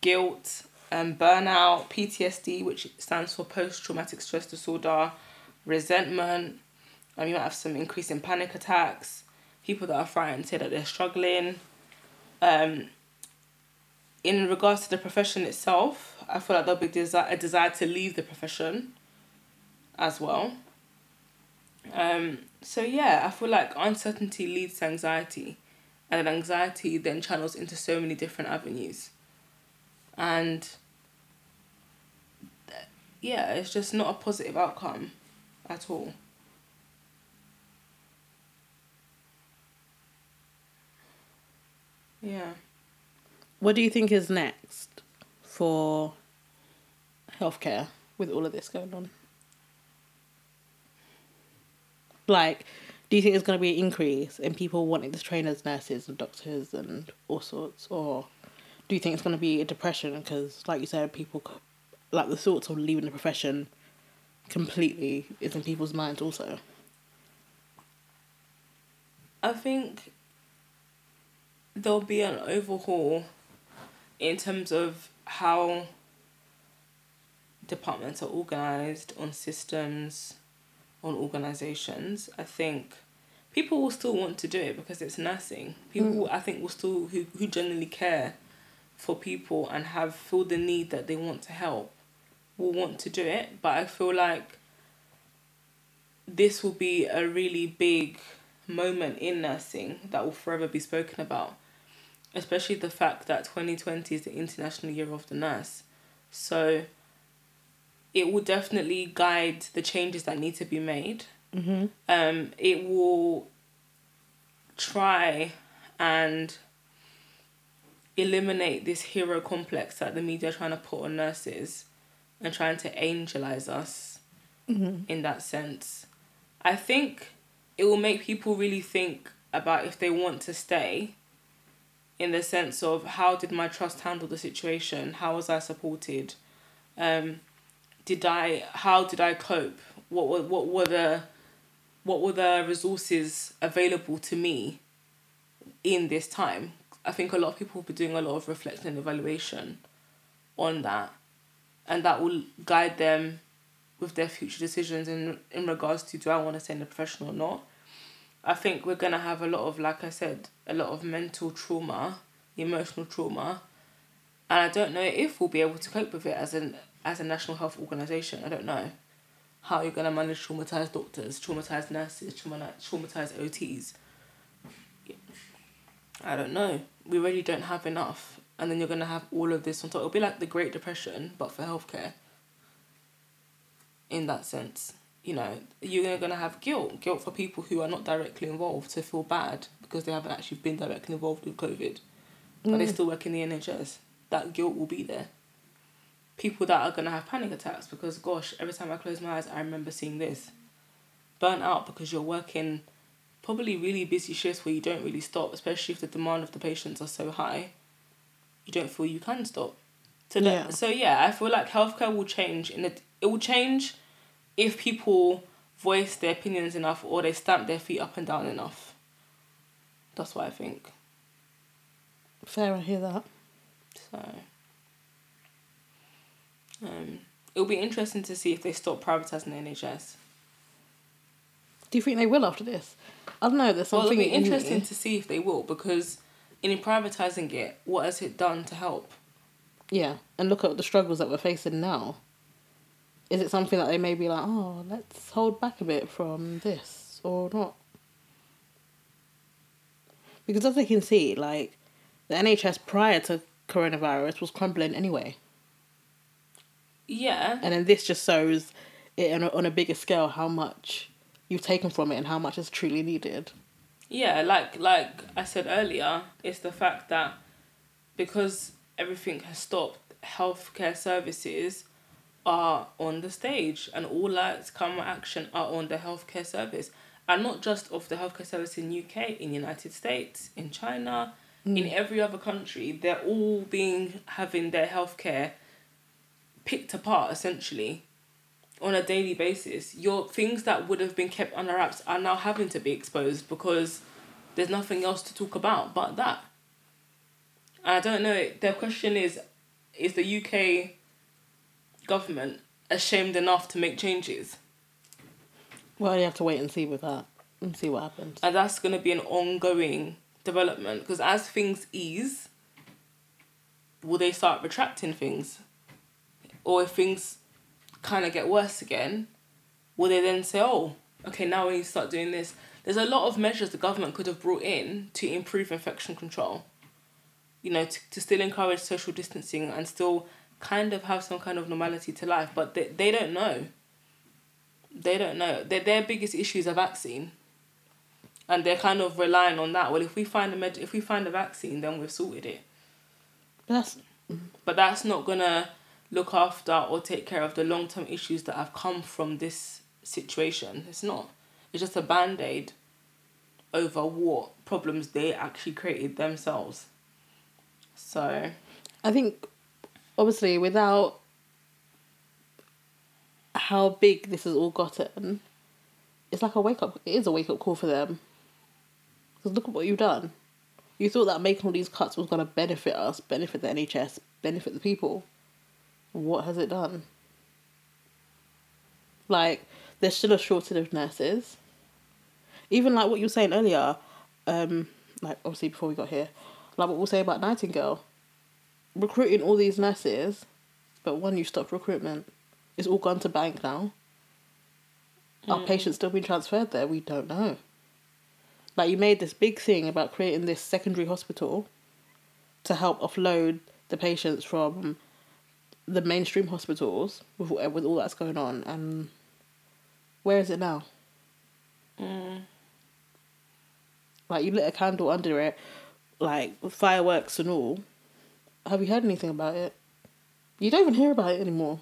guilt, um, burnout, P T S D, which stands for post-traumatic stress disorder, resentment. Um, you might have some increase in panic attacks. People that are frightened say that they're struggling. Um, in regards to the profession itself, I feel like there'll be desi- a desire to leave the profession as well. Um, so yeah, I feel like uncertainty leads to anxiety, and then anxiety then channels into so many different avenues, and th- yeah, it's just not a positive outcome at all. Yeah. What do you think is next for healthcare with all of this going on? Like, do you think there's going to be an increase in people wanting to train as nurses and doctors and all sorts? Or do you think it's going to be a depression? Because, like you said, people, like the thoughts of leaving the profession completely is in people's minds also. I think there'll be an overhaul in terms of how departments are organised, on systems, on organisations. I think people will still want to do it because it's nursing. People, mm. I think, will still, who, who genuinely care for people and have feel the need that they want to help, will want to do it. But I feel like this will be a really big moment in nursing that will forever be spoken about, especially the fact that twenty twenty is the International Year of the Nurse. So it will definitely guide the changes that need to be made. Mm-hmm. Um, it will try and eliminate this hero complex that the media are trying to put on nurses and trying to angelize us mm-hmm. in that sense. I think it will make people really think about if they want to stay, in the sense of, how did my trust handle the situation? How was I supported? Um... Did I? How did I cope? What were what were the, what were the resources available to me in this time? I think a lot of people will be doing a lot of reflection and evaluation on that, and that will guide them with their future decisions in in regards to, do I want to stay in the profession or not? I think we're gonna have a lot of, like I said, a lot of mental trauma, emotional trauma, and I don't know if we'll be able to cope with it as an as a national health organisation. I don't know how you're going to manage traumatised doctors, traumatised nurses, traumatised O Ts. I don't know. We really don't have enough. And then you're going to have all of this on top. It'll be like the Great Depression, but for healthcare. In that sense, you know, you're going to have guilt. Guilt for people who are not directly involved to feel bad because they haven't actually been directly involved with COVID. But mm. they still work in the N H S. That guilt will be there. People that are going to have panic attacks because, gosh, every time I close my eyes, I remember seeing this. Burnt out because you're working probably really busy shifts where you don't really stop, especially if the demand of the patients are so high. You don't feel you can stop. to let, yeah. So yeah, I feel like healthcare will change, and it it will change if people voice their opinions enough, or they stamp their feet up and down enough. That's what I think. Fair, I hear that. So, um, it'll be interesting to see if they stop privatising the N H S. Do you think they will after this? I don't know. There's something. Well, it'll be interesting in to see if they will, because in privatising it, what has it done to help? Yeah, and look at the struggles that we're facing now. Is it something that they may be like, oh, let's hold back a bit from this or not? Because as they can see, like, the N H S prior to coronavirus was crumbling anyway. Yeah. And then this just shows it on a, on a bigger scale how much you've taken from it and how much is truly needed. Yeah, like like I said earlier, it's the fact that because everything has stopped, healthcare services are on the stage, and all lights, camera, action are on the healthcare service, and not just of the healthcare service in U K, in United States, in China, mm. in every other country. They're all being having their healthcare picked apart essentially on a daily basis. Your things that would have been kept under wraps are now having to be exposed because there's nothing else to talk about but that. And I don't know. Their question is, is the U K government ashamed enough to make changes? Well, you have to wait and see with that and see what happens. And that's going to be an ongoing development, because as things ease, will they start retracting things? Or if things kind of get worse again, will they then say, oh, okay, now we need to start doing this? There's a lot of measures the government could have brought in to improve infection control, you know, to, to still encourage social distancing and still kind of have some kind of normality to life, but they they don't know. They don't know. Their their biggest issue is a vaccine, and they're kind of relying on that. Well, if we find a med- if we find a vaccine, then we've sorted it. That's, but that's not gonna look after or take care of the long term issues that have come from this situation. It's not. It's just a band aid over what problems they actually created themselves. So, I think, obviously, without how big this has all gotten, it's like a wake-up... It is a wake-up call for them. Because look at what you've done. You thought that making all these cuts was going to benefit us, benefit the N H S, benefit the people. What has it done? Like, there's still a shortage of nurses. Even, like, what you were saying earlier, um, like, obviously, before we got here, like, what we'll say about Nightingale... recruiting all these nurses, but one, you stopped recruitment. It's all gone to bank now. Mm. Are patients still being transferred there? We don't know. Like, you made this big thing about creating this secondary hospital to help offload the patients from the mainstream hospitals with, with all that's going on, and where is it now? Mm. Like, you lit a candle under it, like, with fireworks and all. Have you heard anything about it? You don't even hear about it anymore.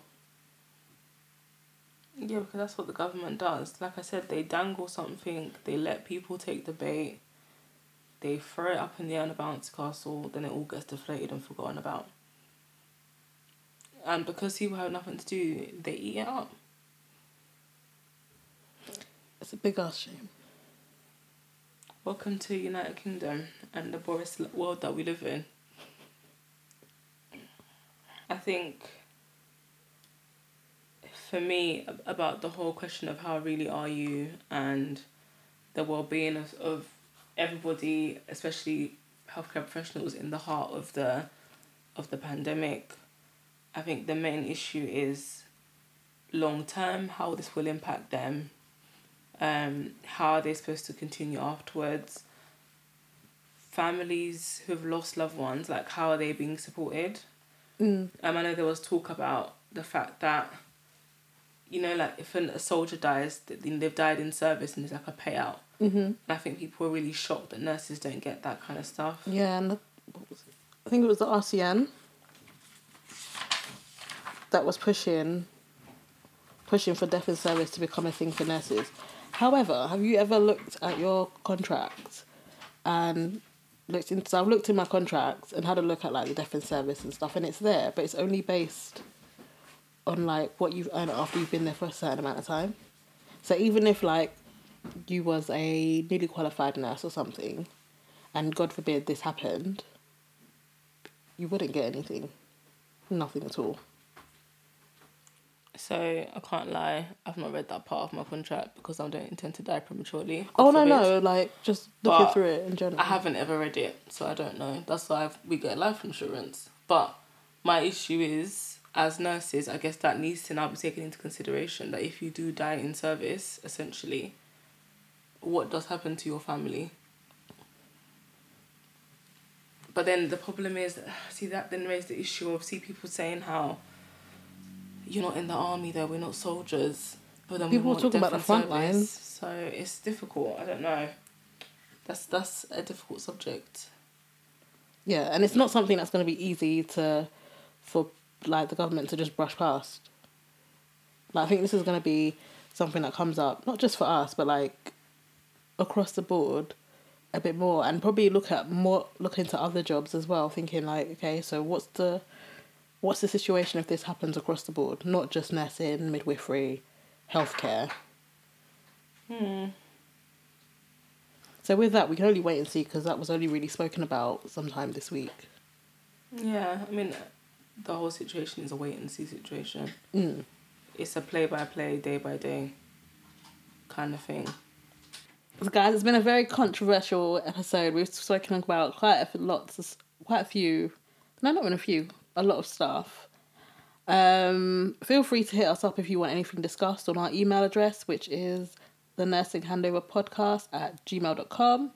Yeah, because that's what the government does. Like I said, they dangle something, they let people take the bait, they throw it up in the unbalanced castle, then it all gets deflated and forgotten about. And because people have nothing to do, they eat it up. It's a big ass shame. Welcome to United Kingdom and the Boris world that we live in. I think, for me, about the whole question of how really are you and the well-being of, of everybody, especially healthcare professionals, in the heart of the of the pandemic, I think the main issue is long-term, how this will impact them, um, how are they supposed to continue afterwards, families who have lost loved ones, like, how are they being supported? Mm. Um, I know there was talk about the fact that, you know, like, if a soldier dies, they've died in service and there's like a payout. Mm-hmm. And I think people are really shocked that nurses don't get that kind of stuff. Yeah, and the, what was it? I think it was the R C N that was pushing, pushing for death in service to become a thing for nurses. However, have you ever looked at your contract and looked into, so I've looked in my contracts and had a look at like the death in service and stuff, and it's there, but it's only based on like what you've earned after you've been there for a certain amount of time. So even if like you was a newly qualified nurse or something, and God forbid this happened, you wouldn't get anything, nothing at all. So I can't lie, I've not read that part of my contract because I don't intend to die prematurely. God oh forbid. no, no, like just looking through it in general. I haven't ever read it, so I don't know. That's why I've, we get life insurance. But my issue is, as nurses, I guess that needs to now be taken into consideration that if you do die in service, essentially, what does happen to your family? But then the problem is, see, that then raised the issue of, see, people saying how, you're not in the army though, we're not soldiers. But then people we talk about the front lines. So it's difficult, I don't know. That's that's a difficult subject. Yeah, and it's not something that's going to be easy to, for like the government to just brush past. Like I think this is going to be something that comes up, not just for us, but like across the board a bit more, and probably look at more, look into other jobs as well, thinking like, okay, so what's the What's the situation if this happens across the board? Not just nursing, midwifery, healthcare. Hmm. So with that, we can only wait and see, because that was only really spoken about sometime this week. Yeah, I mean, the whole situation is a wait and see situation. Mm. It's a play by play, day by day kind of thing. So guys, it's been a very controversial episode. We've spoken about quite a lots, quite a few. No, not even a few. A lot of stuff. Um, feel free to hit us up if you want anything discussed on our email address, which is the nursing handover podcast at gmail dot com.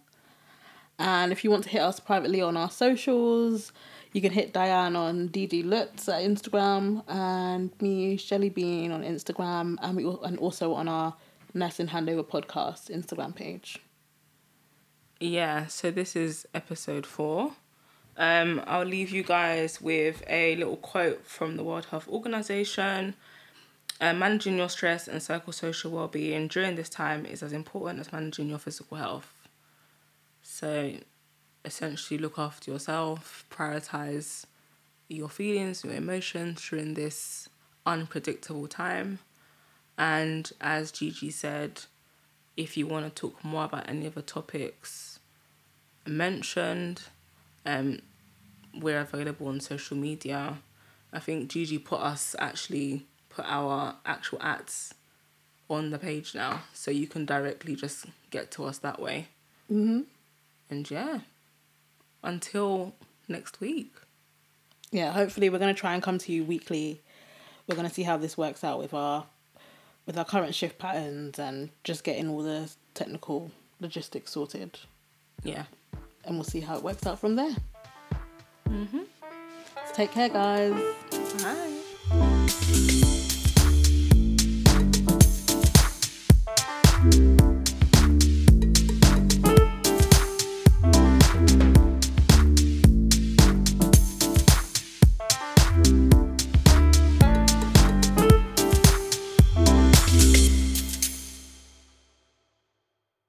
And if you want to hit us privately on our socials, you can hit Diane on D D Lutz at Instagram, and me, Shelley Bean, on Instagram, and we and also on our Nursing Handover Podcast Instagram page. Yeah, so this is episode four. Um, I'll leave you guys with a little quote from the World Health Organization. Uh, managing your stress and psychosocial well-being during this time is as important as managing your physical health. So, essentially, look after yourself, prioritize your feelings, your emotions during this unpredictable time. And as Gigi said, if you want to talk more about any of the topics mentioned, Um, we're available on social media. I think Gigi put us actually put our actual ads on the page now, so you can directly just get to us that way. Mm-hmm. And yeah, until next week. Yeah, hopefully we're gonna try and come to you weekly. We're gonna see how this works out with our with our current shift patterns and just getting all the technical logistics sorted. Yeah. And we'll see how it works out from there. Mm-hmm. So take care, guys. Bye.